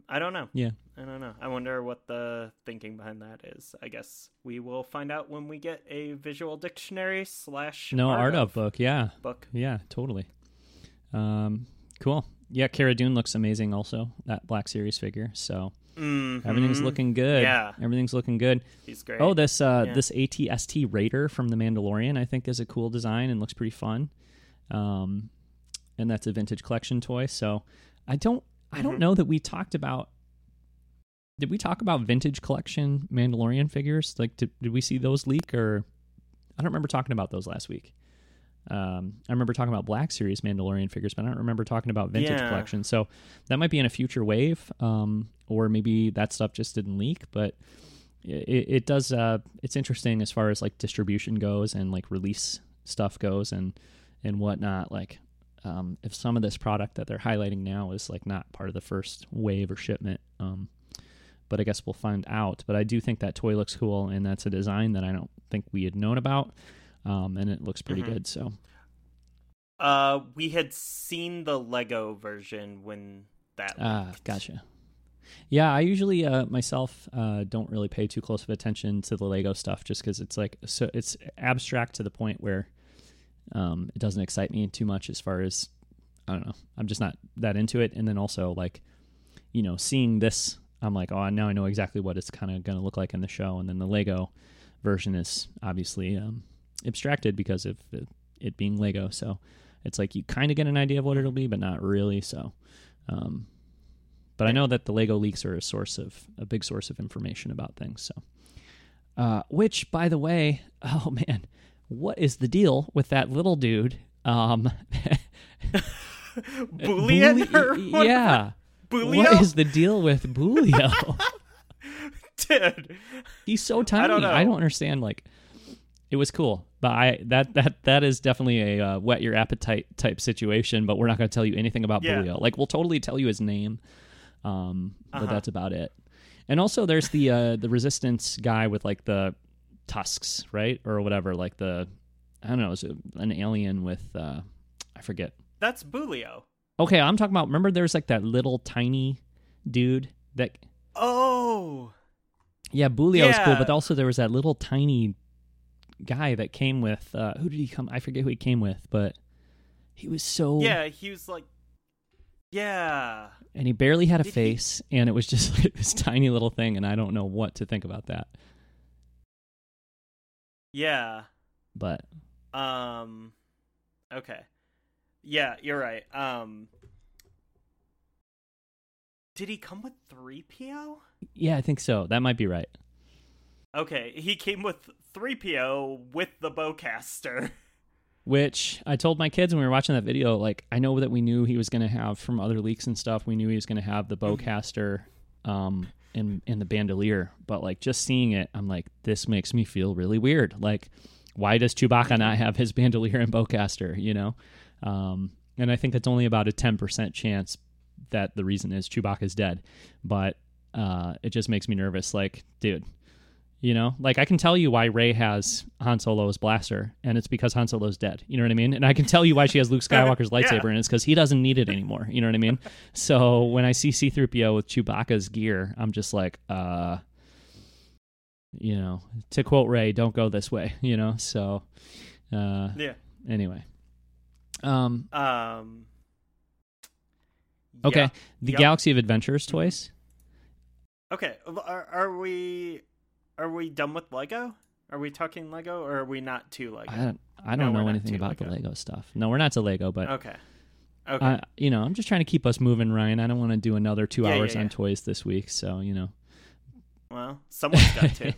I don't know. Yeah. I don't know. I wonder what the thinking behind that is. I guess we will find out when we get a visual dictionary / art of book. Yeah. Book. Yeah, totally. Cool. Yeah. Cara Dune looks amazing also, that Black Series figure. So Mm-hmm. Everything's looking good. Yeah. Everything's looking good. He's great. Oh, this AT-ST Raider from The Mandalorian, I think, is a cool design and looks pretty fun. And that's a vintage collection toy. So I don't know that we talked about. Did we talk about vintage collection Mandalorian figures? Like, did we see those leak? Or I don't remember talking about those last week. I remember talking about Black Series Mandalorian figures, but I don't remember talking about vintage collection. So that might be in a future wave, or maybe that stuff just didn't leak. But it does. It's interesting as far as like distribution goes and like release stuff goes and whatnot. Like, if some of this product that they're highlighting now is like not part of the first wave or shipment. But I guess we'll find out. But I do think that toy looks cool, and that's a design that I don't think we had known about, and it looks pretty good. So, we had seen the Lego version when that. Gotcha. Yeah, I usually myself don't really pay too close of attention to the Lego stuff, just because it's like so it's abstract to the point where it doesn't excite me too much. As far as I don't know, I'm just not that into it. And then also like, you know, seeing this. I'm like, oh, now I know exactly what it's kind of going to look like in the show. And then the Lego version is obviously abstracted because of it being Lego. So it's like you kind of get an idea of what it'll be, but not really. So, but I know that the Lego leaks are a big source of information about things. So, which, by the way, oh man, what is the deal with that little dude? Bullion? Yeah. Bulio? What is the deal with Bulio? Dude. He's so tiny. I don't understand. Like, it was cool. But that is definitely a whet your appetite type situation, but we're not going to tell you anything about Bulio. Like, we'll totally tell you his name, but that's about it. And also there's the Resistance guy with, like, the tusks, right? Or whatever, like the, I don't know, is it an alien with, I forget. That's Bulio. Okay, I'm talking about, remember there's like that little tiny dude that... Oh! Yeah, Bulio was cool, but also there was that little tiny guy that came with... who did he come... I forget who he came with, but he was so... Yeah, he was like... Yeah. And he barely had a face, and it was just like this tiny little thing, and I don't know what to think about that. Yeah. But... Okay. Yeah, you're right. Did he come with 3PO? Yeah, I think so. That might be right. Okay, he came with 3PO with the bowcaster. Which I told my kids when we were watching that video, like, I know that we knew he was going to have, from other leaks and stuff, we knew he was going to have the bowcaster and the bandolier. But, like, just seeing it, I'm like, this makes me feel really weird. Like, why does Chewbacca not have his bandolier and bowcaster, you know? And I think it's only about a 10% chance that the reason is Chewbacca's dead, but, it just makes me nervous. Like, dude, you know, like I can tell you why Rey has Han Solo's blaster, and it's because Han Solo's dead. You know what I mean? And I can tell you why she has Luke Skywalker's lightsaber, and it's because he doesn't need it anymore. You know what I mean? So when I see C-3PO with Chewbacca's gear, I'm just like, you know, to quote Rey, don't go this way, you know? So, yeah, anyway. Okay. Yeah, Galaxy of Adventures toys. Okay. Are we done with Lego? Are we talking Lego, or are we not to Lego? I don't know anything about the Lego stuff. No, we're not to Lego, but okay. You know, I'm just trying to keep us moving, Ryan. I don't want to do another 2 hours on toys this week. So, you know, well, someone's got to.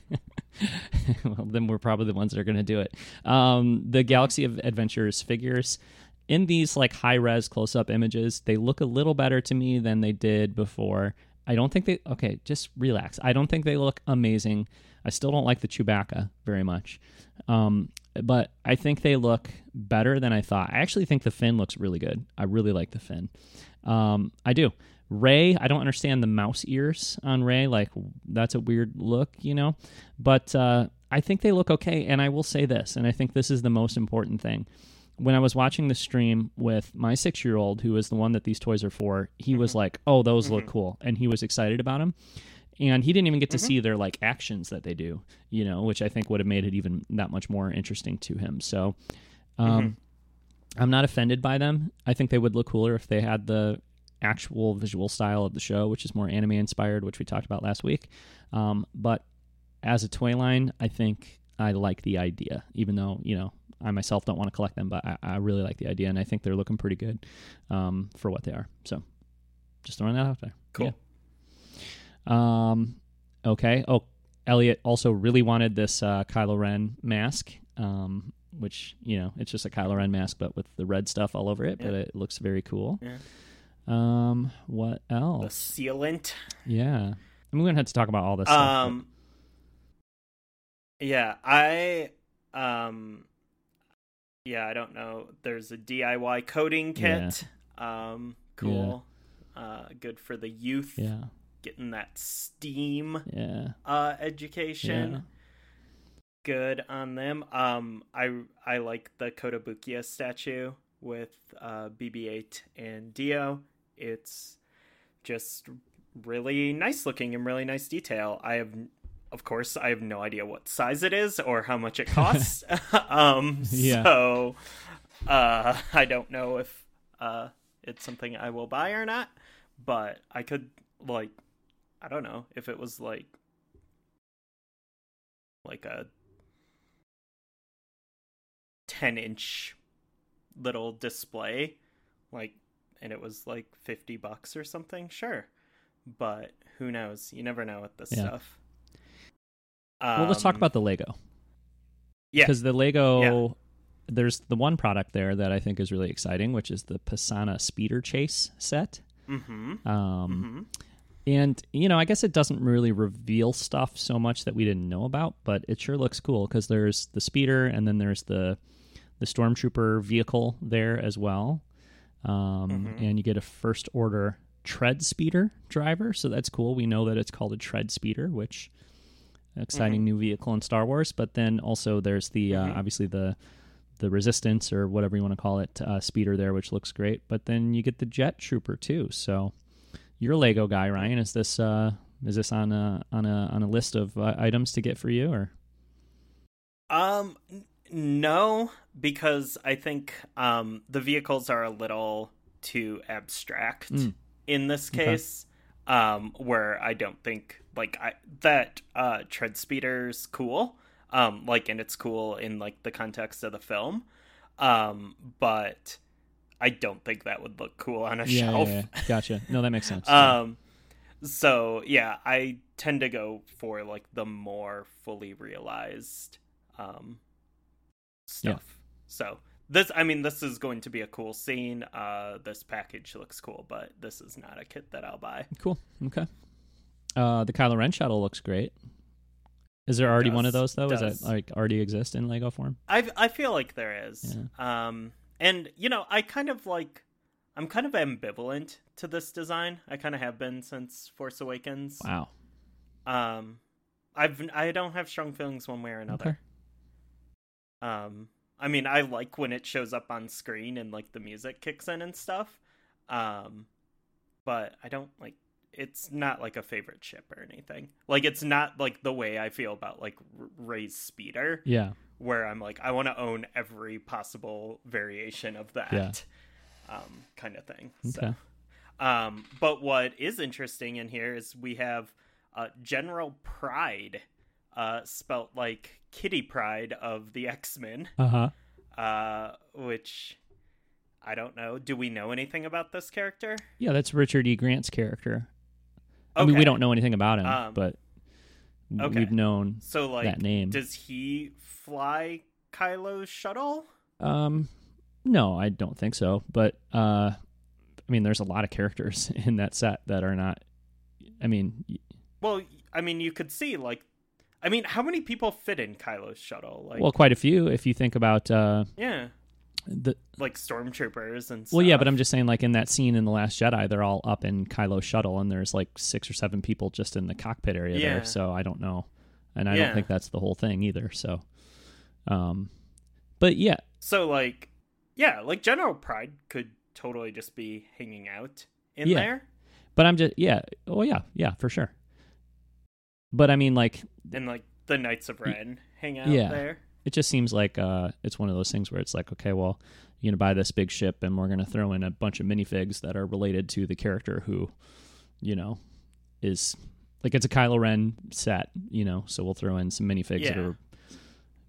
Well, then we're probably the ones that are going to do it. The Galaxy of Adventures figures, in these like high-res close-up images, they look a little better to me than they did before. I don't think they... Okay, just relax. I don't think they look amazing. I still don't like the Chewbacca very much. But I think they look better than I thought. I actually think the fin looks really good. I really like the fin. I do. Rey, I don't understand the mouse ears on Rey. Like, that's a weird look, you know? But I think they look okay, and I will say this, and I think this is the most important thing. When I was watching the stream with my 6-year-old, who is the one that these toys are for, he was like, oh, those look cool, and he was excited about them. And he didn't even get to see their, like, actions that they do, you know, which I think would have made it even that much more interesting to him. So I'm not offended by them. I think they would look cooler if they had the actual visual style of the show, which is more anime inspired, which we talked about last week. But as a toy line, I think I like the idea, even though, you know, I myself don't want to collect them, but I really like the idea, and I think they're looking pretty good for what they are. So just throwing that out there. Cool. Yeah. Okay. Oh, Elliot also really wanted this Kylo Ren mask, which, you know, it's just a Kylo Ren mask, but with the red stuff all over it, yeah. But it looks very cool. Yeah. What else? The sealant. Yeah. I'm going to have to talk about all this stuff. But... Yeah, I don't know. There's a DIY coding kit. Yeah. Cool. Yeah. Good for the youth. Yeah. Getting that STEAM education. Yeah. Good on them. I like the Kotobukiya statue with BB-8 and Dio. It's just really nice looking and really nice detail. I have no idea what size it is or how much it costs. So I don't know if it's something I will buy or not, but I could, like, I don't know if it was like a 10-inch little display, like, and it was like $50 or something. Sure. But who knows? You never know with this stuff. Well, let's talk about the Lego. Yeah. Because the Lego, there's the one product there that I think is really exciting, which is the Pisana Speeder Chase set. Mm-hmm. And, you know, I guess it doesn't really reveal stuff so much that we didn't know about, but it sure looks cool because there's the speeder and then there's the stormtrooper vehicle there as well. And you get a first order tread speeder driver. So that's cool. We know that it's called a tread speeder, which... exciting new vehicle in Star Wars, but then also there's the obviously the Resistance or whatever you want to call it speeder there, which looks great. But then you get the jet trooper too. So your Lego guy, Ryan, is this on a list of items to get for you or? No, because I think the vehicles are a little too abstract in this case, where I don't think. That tread speeder's cool, and it's cool in, like, the context of the film, but I don't think that would look cool on a shelf. Yeah. Gotcha. No, that makes sense. So, yeah, I tend to go for, like, the more fully realized stuff. Yeah. So, this is going to be a cool scene. This package looks cool, but this is not a kit that I'll buy. Cool. Okay. The Kylo Ren shuttle looks great. Is there already one of those though? Does that already exist in Lego form? I feel like there is. Yeah. And you know, I'm kind of ambivalent to this design. I kind of have been since Force Awakens. Wow. I don't have strong feelings one way or another. Okay. I mean, I like when it shows up on screen and like the music kicks in and stuff. But I don't like. It's not like a favorite ship or anything. Like, it's not like the way I feel about like Rey's speeder. Yeah. Where I'm like, I want to own every possible variation of that kind of thing. Okay. So, but what is interesting in here is we have General Pride, spelt like Kitty Pryde of the X-Men. Which... I don't know. Do we know anything about this character? Yeah, that's Richard E. Grant's character. I mean, we don't know anything about him, but we've known that name. Does he fly Kylo's shuttle? No, I don't think so. But, I mean, there's a lot of characters in that set that are not, I mean... Well, I mean, you could see, like, I mean, how many people fit in Kylo's shuttle? Like, well, quite a few, if you think about... yeah. Like stormtroopers and stuff. Well, yeah, but I'm just saying, like, in that scene in The Last Jedi, they're all up in Kylo's shuttle, and there's, like, 6 or 7 people just in the cockpit area there, so I don't know. And I don't think that's the whole thing either, so... but, yeah. So, like, yeah, like, General Pride could totally just be hanging out in there. But I'm just... Yeah. Oh, yeah, for sure. But, I mean, like... And, like, the Knights of Ren hang out there. It just seems like it's one of those things where it's like, okay, well, you know, buy this big ship and we're going to throw in a bunch of minifigs that are related to the character who, you know, is like, it's a Kylo Ren set, you know, so we'll throw in some minifigs that are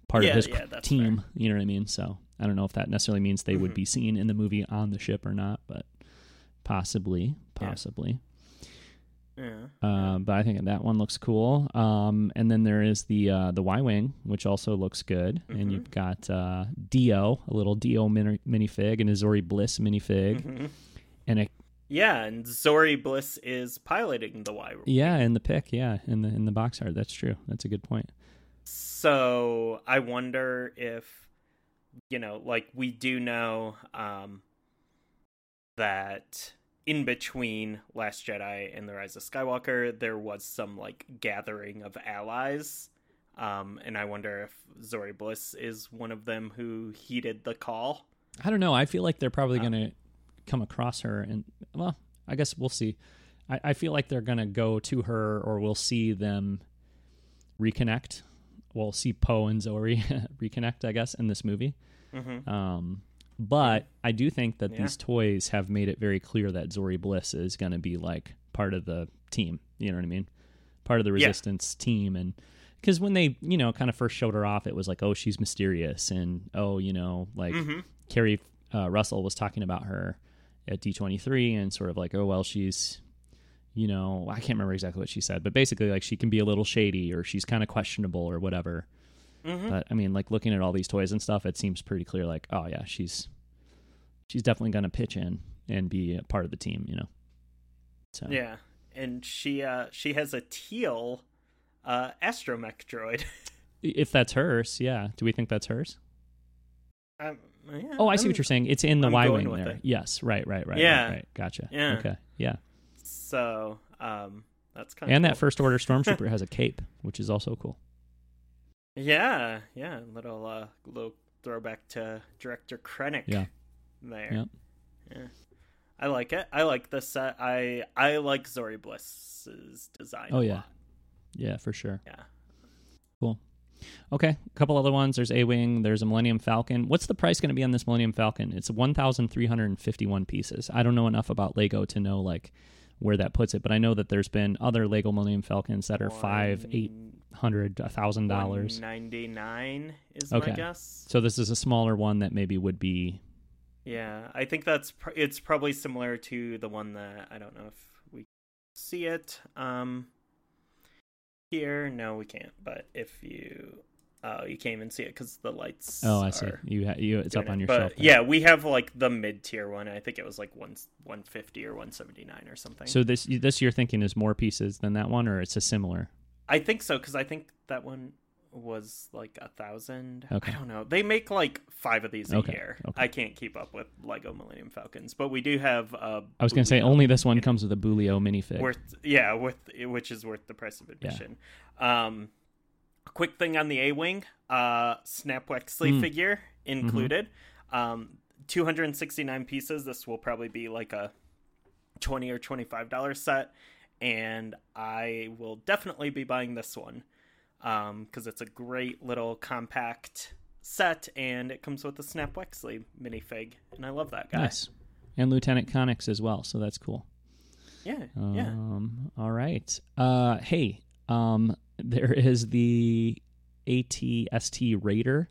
part of his team. Fair. You know what I mean? So I don't know if that necessarily means they would be seen in the movie on the ship or not, but possibly. But I think that one looks cool. And then there is the Y-Wing, which also looks good. Mm-hmm. And you've got Dio, a little Dio minifig, and a Zori Bliss minifig. Mm-hmm. And and Zori Bliss is piloting the Y-Wing. Yeah, in the pic, in the box art. That's true. That's a good point. So I wonder if, you know, like we do know that... in between Last Jedi and The Rise of Skywalker, there was some, like, gathering of allies. And I wonder if Zori Bliss is one of them who heeded the call. I don't know. I feel like they're probably going to come across her. And, well, I guess we'll see. I feel like they're going to go to her, or we'll see them reconnect. We'll see Poe and Zori reconnect, I guess, in this movie. Mm-hmm. But I do think that these toys have made it very clear that Zori Bliss is going to be, like, part of the team. You know what I mean? Part of the Resistance team. And because when they, you know, kind of first showed her off, it was like, oh, she's mysterious. And, oh, you know, like Carrie Russell was talking about her at D23 and sort of like, oh, well, she's, you know, I can't remember exactly what she said. But basically, like, she can be a little shady, or she's kind of questionable or whatever. Mm-hmm. But I mean, like, looking at all these toys and stuff, it seems pretty clear, like, oh yeah, she's definitely going to pitch in and be a part of the team, you know? So. Yeah. And she has a teal, astromech droid. If that's hers. Yeah. Do we think that's hers? I see what you're saying. It's in the Y-Wing there. It. Yes. Right. Yeah. Right. Gotcha. Yeah. Okay. Yeah. So, that's kind of cool. That First Order Stormtrooper has a cape, which is also cool. Yeah, little throwback to Director Krennic there. Yep. Yeah. I like it. I like the set. I like Zori Bliss's design a lot. Yeah, for sure. Yeah. Cool. Okay, a couple other ones. There's A-Wing, there's a Millennium Falcon. What's the price going to be on this Millennium Falcon? It's 1,351 pieces. I don't know enough about Lego to know, like, where that puts it, but I know that there's been other Lego Millennium Falcons that are $500, $800, $1,000. $199 is my guess. So this is a smaller one that maybe would be. Yeah, I think that's it's probably similar to the one that I don't know if we see it here. No, we can't. But if you you can't even see it because the lights. Oh, I see. You it's up on your shelf. Right? Yeah, we have like the mid tier one. I think it was like $150 or $179 or something. So this you're thinking is more pieces than that one, or it's a similar. I think so, because I think that one was like 1,000. Okay. I don't know. They make like 5 of these a year. Okay. I can't keep up with Lego Millennium Falcons, but we do have. I was going to say only this one comes with a Bulio minifig. Which is worth the price of admission. Yeah. Quick thing on the A-Wing, Snapwax sleeve figure included, 269 pieces. This will probably be like a $20 or $25 set. And I will definitely be buying this one because it's a great little compact set, and it comes with a Snap Wexley minifig, and I love that guy. Nice. And Lieutenant Connix as well, so that's cool. Yeah, yeah. All right. Hey, there is the AT-ST Raider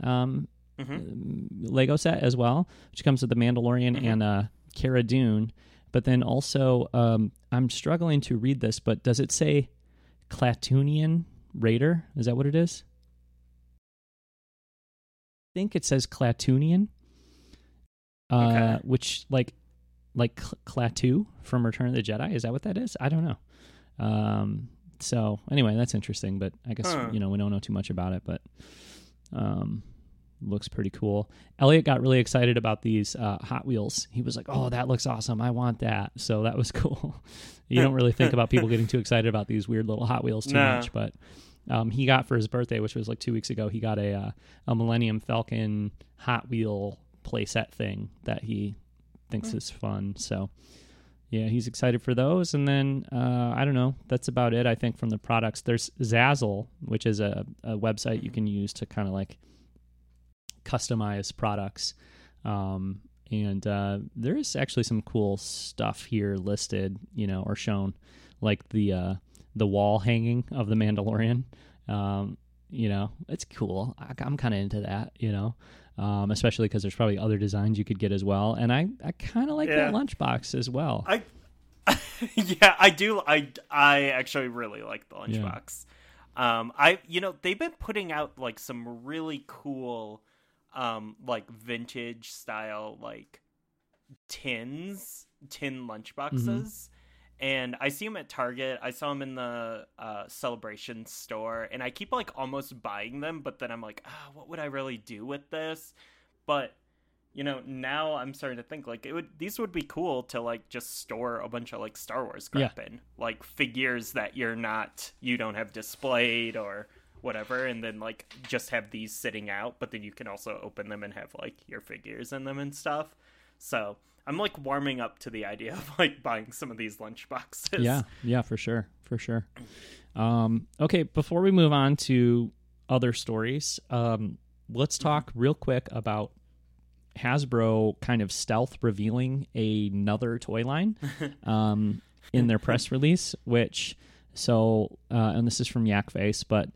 Lego set as well, which comes with the Mandalorian and Cara Dune. But then also, I'm struggling to read this, but does it say Clatoonian Raider? Is that what it is? I think it says Clatoonian, which like Klaatu from Return of the Jedi. Is that what that is? I don't know. So anyway, that's interesting, but I guess, you know, we don't know too much about it, but looks pretty cool. Elliot got really excited about these Hot Wheels. He was like, oh, that looks awesome. I want that. So that was cool. You don't really think about people getting too excited about these weird little Hot Wheels too much, but he got for his birthday, which was like 2 weeks ago, he got a Millennium Falcon Hot Wheel playset thing that he thinks is fun. So yeah, he's excited for those. And then, I don't know, that's about it, I think, from the products. There's Zazzle, which is a website you can use to kind of like customize products And there is actually some cool stuff here listed, you know, or shown, like the wall hanging of the Mandalorian. You know, it's cool. I'm kind of into that, you know, especially because there's probably other designs you could get as well. And I kind of like that lunchbox as well. I do. I actually really like the lunchbox. Yeah. They've been putting out like some really cool, like vintage style, like tin lunchboxes. Mm-hmm. And I see them at Target. I saw them in the Celebration store, and I keep like almost buying them, but then I'm like, what would I really do with this? But you know, now I'm starting to think like these would be cool to like just store a bunch of like Star Wars crap in, like figures that you don't have displayed or whatever, and then like just have these sitting out, but then you can also open them and have like your figures in them and stuff. So I'm like warming up to the idea of like buying some of these lunch boxes. Yeah, for sure. Okay, before we move on to other stories, let's talk real quick about Hasbro kind of stealth revealing another toy line in their press release, which and this is from Yakface, but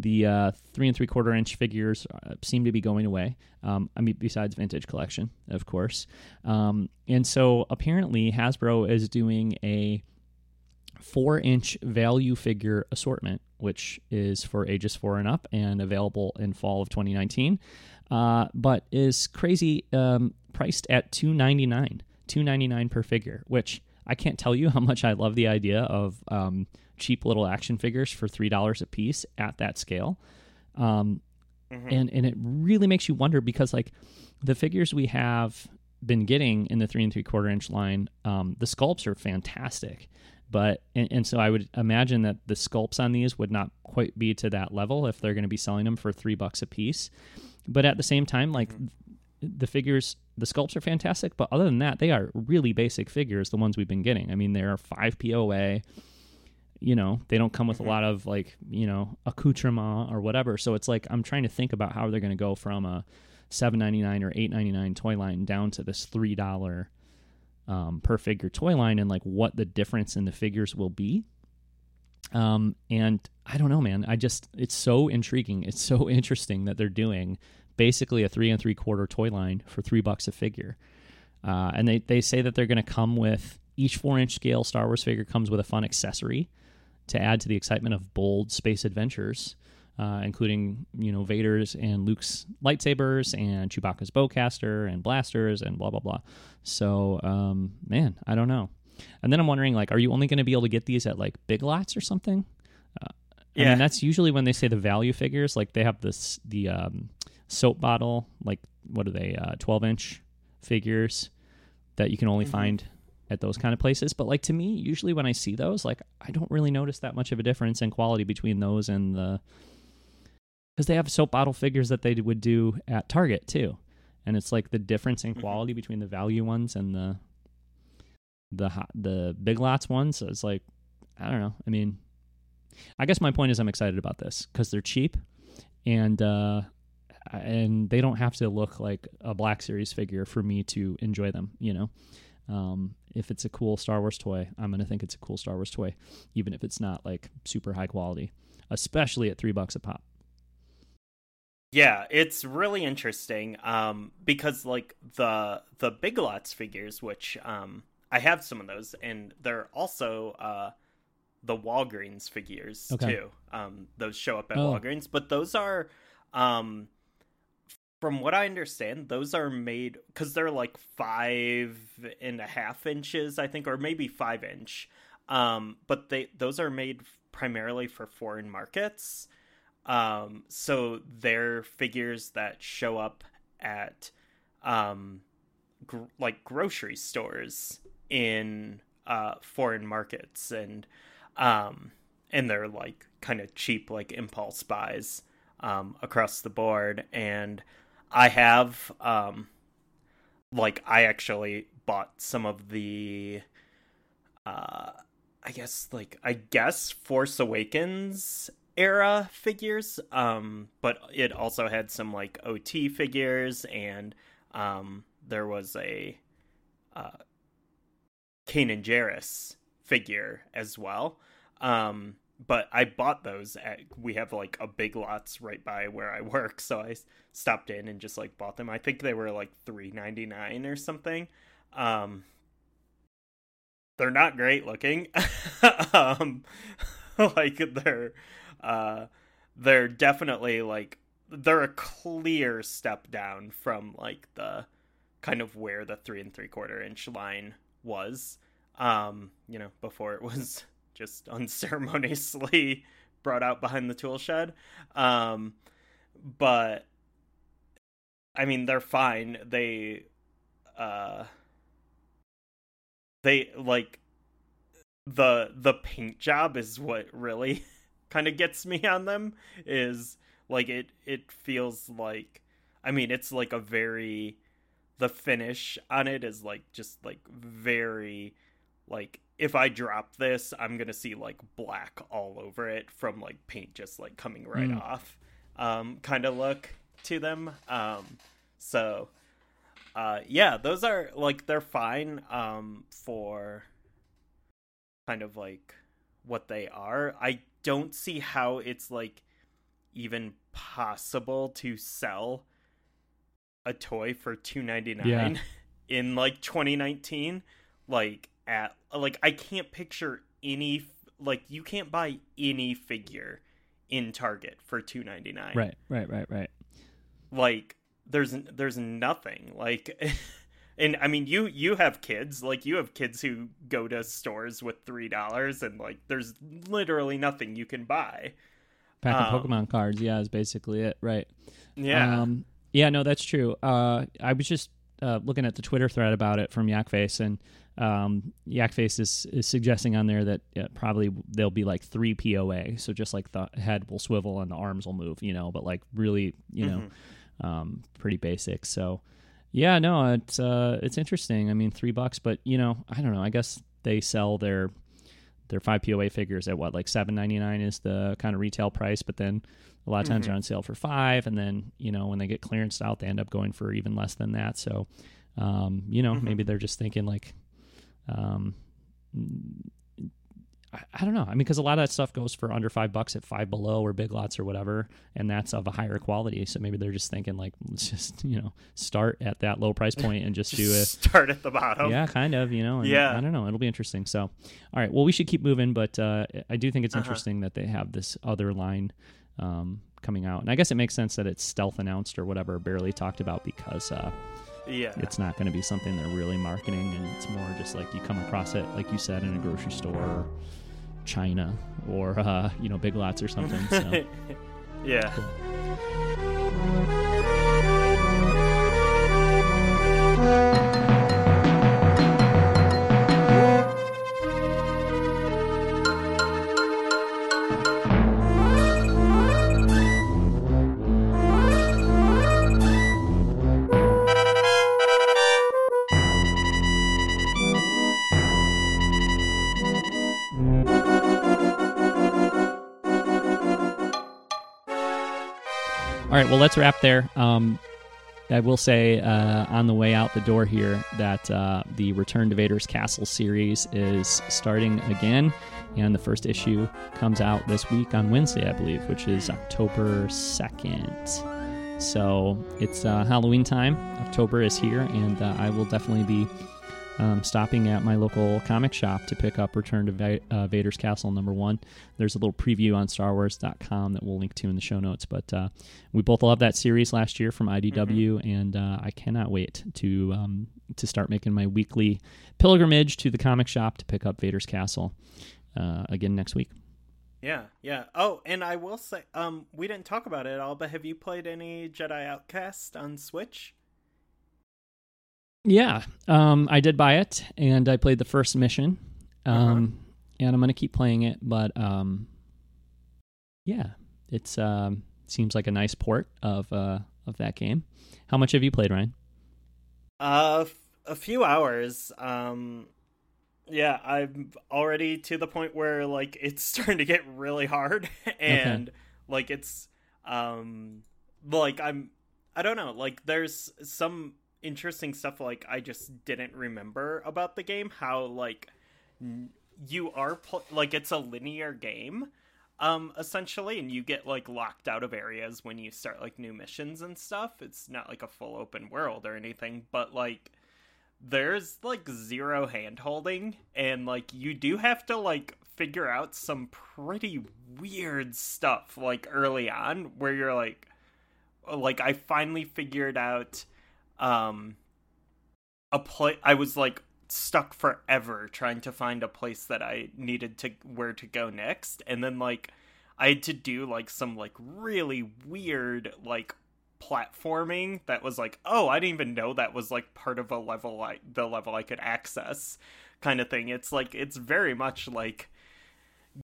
the 3 3/4 inch figures seem to be going away. I mean, besides vintage collection, of course. And so apparently Hasbro is doing a 4-inch value figure assortment, which is for ages 4 and up and available in fall of 2019, but is crazy, priced at $2.99 per figure, which I can't tell you how much I love the idea of cheap little action figures for $3 a piece at that scale. And it really makes you wonder, because like the figures we have been getting in the 3 3/4 inch line, the sculpts are fantastic. But and so I would imagine that the sculpts on these would not quite be to that level if they're going to be selling them for $3 a piece. But at the same time, like the figures, the sculpts are fantastic, but other than that, they are really basic figures, the ones we've been getting. I mean, they're 5 POA, you know, they don't come with a lot of like, you know, accoutrement or whatever. So it's like, I'm trying to think about how they're going to go from a $7.99 or $8.99 toy line down to this $3 per figure toy line, and like what the difference in the figures will be. And I don't know, man, it's so intriguing. It's so interesting that they're doing basically a 3 3/4 toy line for $3 a figure. And they say that they're going to come with each 4-inch scale Star Wars figure comes with a fun accessory to add to the excitement of bold space adventures, including, you know, Vader's and Luke's lightsabers and Chewbacca's bowcaster and blasters and blah, blah, blah. So, man, I don't know. And then I'm wondering, like, are you only going to be able to get these at like Big Lots or something? I mean, that's usually when they say the value figures, like they have this, the, soap bottle, like what are they, 12-inch figures that you can only find at those kind of places. But like to me, usually when I see those, like I don't really notice that much of a difference in quality between those and because they have soap bottle figures that they would do at Target too, and it's like the difference in quality between the value ones and the Big Lots ones. So it's like, I don't know. I mean, I guess my point is I'm excited about this because they're cheap and they don't have to look like a Black Series figure for me to enjoy them, you know? If it's a cool Star Wars toy, I'm going to think it's a cool Star Wars toy, even if it's not like super high quality, especially at $3 a pop. Yeah, it's really interesting because like the Big Lots figures, which I have some of those, and they're also the Walgreens figures too. Those show up at Walgreens, but those are... from what I understand, those are made because they're like 5.5 inches, I think, or maybe 5-inch. But those are made primarily for foreign markets. So they're figures that show up at like grocery stores in foreign markets, and they're like kind of cheap, like impulse buys across the board. And I have I actually bought some of the I guess Force Awakens era figures, but it also had some like OT figures and There was a Kanan Jarrus figure as well. But I bought those at, we have like a Big Lots right by where I work. So I stopped in and just like bought them. I think they were like $3.99 or something. They're not great looking. Like they're definitely like, they're a clear step down from like the kind of where the 3 3/4 inch line was, you know, before it was just unceremoniously brought out behind the tool shed. But I mean, they're fine. They like the paint job is what really kind of gets me on them, is like, it feels like, I mean, it's like a very, the finish on it is like, just like very, like, if I drop this, I'm going to see like black all over it from like paint just like coming right off, kind of look to them. So yeah, those are like, they're fine, for kind of like what they are. I don't see how it's like even possible to sell a toy for $2.99 in like 2019, like, at like, I can't picture any, like, you can't buy any figure in Target for $2.99. Right. Like there's nothing like, and I mean, you have kids, like you have kids who go to stores with $3 and like, there's literally nothing you can buy. Pack of Pokemon cards. Yeah. Is basically it. Right. Yeah. Yeah, no, that's true. I was just looking at the Twitter thread about it from Yakface, and Yakface is suggesting on there that probably there'll be like 3 POA, so just like the head will swivel and the arms will move, you know, but like really, you know, pretty basic. So, yeah, no, it's interesting. I mean, $3, but you know, I don't know. I guess they sell their 5 POA figures at what, like $7.99 is the kind of retail price, but then a lot of times they're on sale for $5, and then, you know, when they get clearanced out, they end up going for even less than that. So, you know, maybe they're just thinking like, I don't know. I mean, because a lot of that stuff goes for under $5 at Five Below or Big Lots or whatever, and that's of a higher quality. So maybe they're just thinking like, let's just, you know, start at that low price point and just do it. Start at the bottom. Yeah, kind of, you know. And yeah. I don't know. It'll be interesting. So, all right. Well, we should keep moving, but I do think it's interesting that they have this other line coming out, and I guess it makes sense that it's stealth announced or whatever, barely talked about, because it's not going to be something they're really marketing, and it's more just like you come across it, like you said, in a grocery store or China or you know, Big Lots or something. So. Yeah. Cool. All right, well, let's wrap there. I will say on the way out the door here that the Return to Vader's Castle series is starting again, and the first issue comes out this week on Wednesday, I believe, which is October 2nd. So it's Halloween time. October is here, and I will definitely be stopping at my local comic shop to pick up Return to Vader's Castle #1. There's a little preview on StarWars.com that we'll link to in the show notes, but we both loved that series last year from IDW, and I cannot wait to start making my weekly pilgrimage to the comic shop to pick up Vader's Castle again next week. Yeah. Oh, and I will say, we didn't talk about it at all, but have you played any Jedi Outcast on Switch? Yeah, I did buy it, and I played the first mission, and I'm going to keep playing it, but yeah, it seems like a nice port of that game. How much have you played, Ryan? A few hours. Yeah, I'm already to the point where like it's starting to get really hard, and like it's like I don't know, like there's some interesting stuff like I just didn't remember about the game, how like you are like it's a linear game essentially, and you get like locked out of areas when you start like new missions and stuff. It's not like a full open world or anything, but like there's like zero hand holding, and like you do have to like figure out some pretty weird stuff like early on where you're like I finally figured out a place. I was like stuck forever trying to find a place that I needed to where to go next, and then like I had to do like some like really weird like platforming that was like, oh, I didn't even know that was like part of a level, like the level I could access kind of thing. It's like it's very much like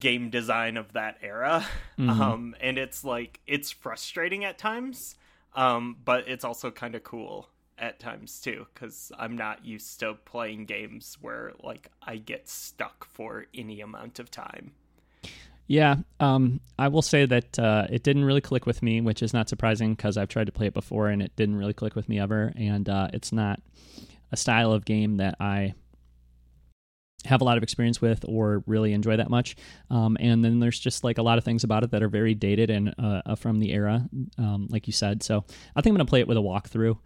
game design of that era. Mm-hmm. And it's like it's frustrating at times, but it's also kind of cool at times too, because I'm not used to playing games where like I get stuck for any amount of time. Yeah, I will say that it didn't really click with me, which is not surprising because I've tried to play it before and it didn't really click with me ever. And it's not a style of game that I have a lot of experience with or really enjoy that much. And then there's just like a lot of things about it that are very dated and from the era, like you said. So I think I'm going to play it with a walkthrough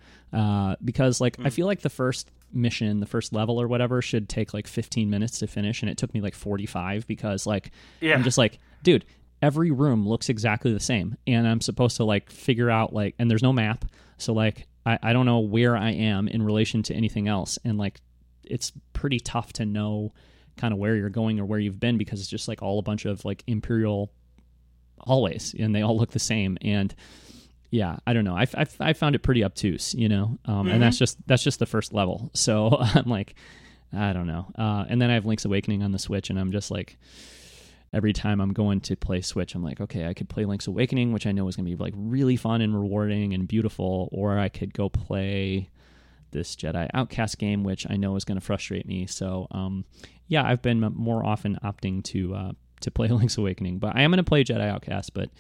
because like I feel like the first mission, the first level or whatever, should take like 15 minutes to finish, and it took me like 45 because like I'm just like, dude, every room looks exactly the same, and I'm supposed to like figure out like, and there's no map, so like I don't know where I am in relation to anything else, and like it's pretty tough to know kind of where you're going or where you've been because it's just like all a bunch of like Imperial hallways and they all look the same. And yeah, I don't know. I found it pretty obtuse, you know, and that's just the first level. So I'm like, I don't know. And then I have Link's Awakening on the Switch, and I'm just like, every time I'm going to play Switch, I'm like, okay, I could play Link's Awakening, which I know is going to be like really fun and rewarding and beautiful, or I could go play this Jedi Outcast game, which I know is going to frustrate me. So yeah, I've been more often opting to play Link's Awakening, but I am going to play Jedi Outcast. But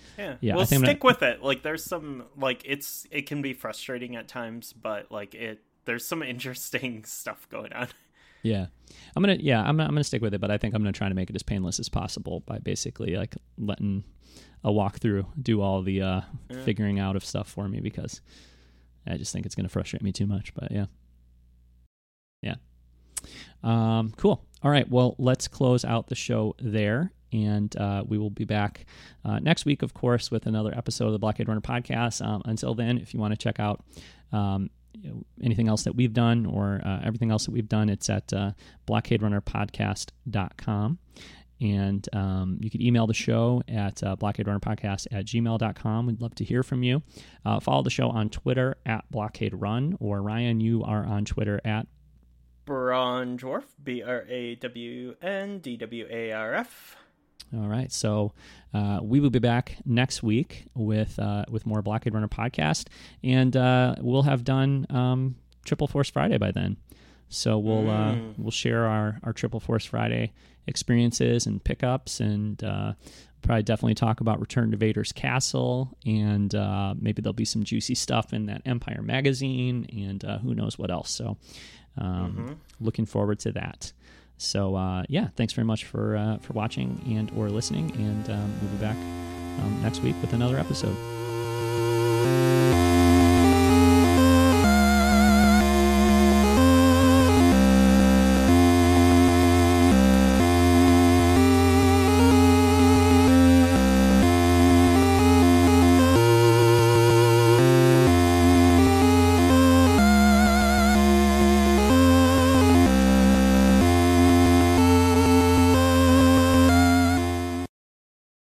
yeah, well, stick with it. Like there's some like it can be frustrating at times, but like there's some interesting stuff going on. Yeah, I'm gonna stick with it, but I think I'm gonna try to make it as painless as possible by basically like letting a walkthrough do all the figuring out of stuff for me, because I just think it's gonna frustrate me too much. But yeah. Cool. All right. Well, let's close out the show there. And we will be back next week, of course, with another episode of the Blockade Runner podcast. Until then, if you want to check out anything else that we've done or everything else that we've done, it's at blockaderunnerpodcast.com. And you can email the show at blockaderunnerpodcast@gmail.com. We'd love to hear from you. Follow the show on Twitter at Blockade Run, or Ryan, you are on Twitter at Braundwarf, BrawndWarf. All right, so we will be back next week with more Blockade Runner podcast, and we'll have done Triple Force Friday by then. So we'll share our Triple Force Friday experiences and pickups, and probably definitely talk about Return to Vader's Castle, and maybe there'll be some juicy stuff in that Empire magazine, and who knows what else. So looking forward to that. So yeah, thanks very much for watching and or listening, and we'll be back next week with another episode.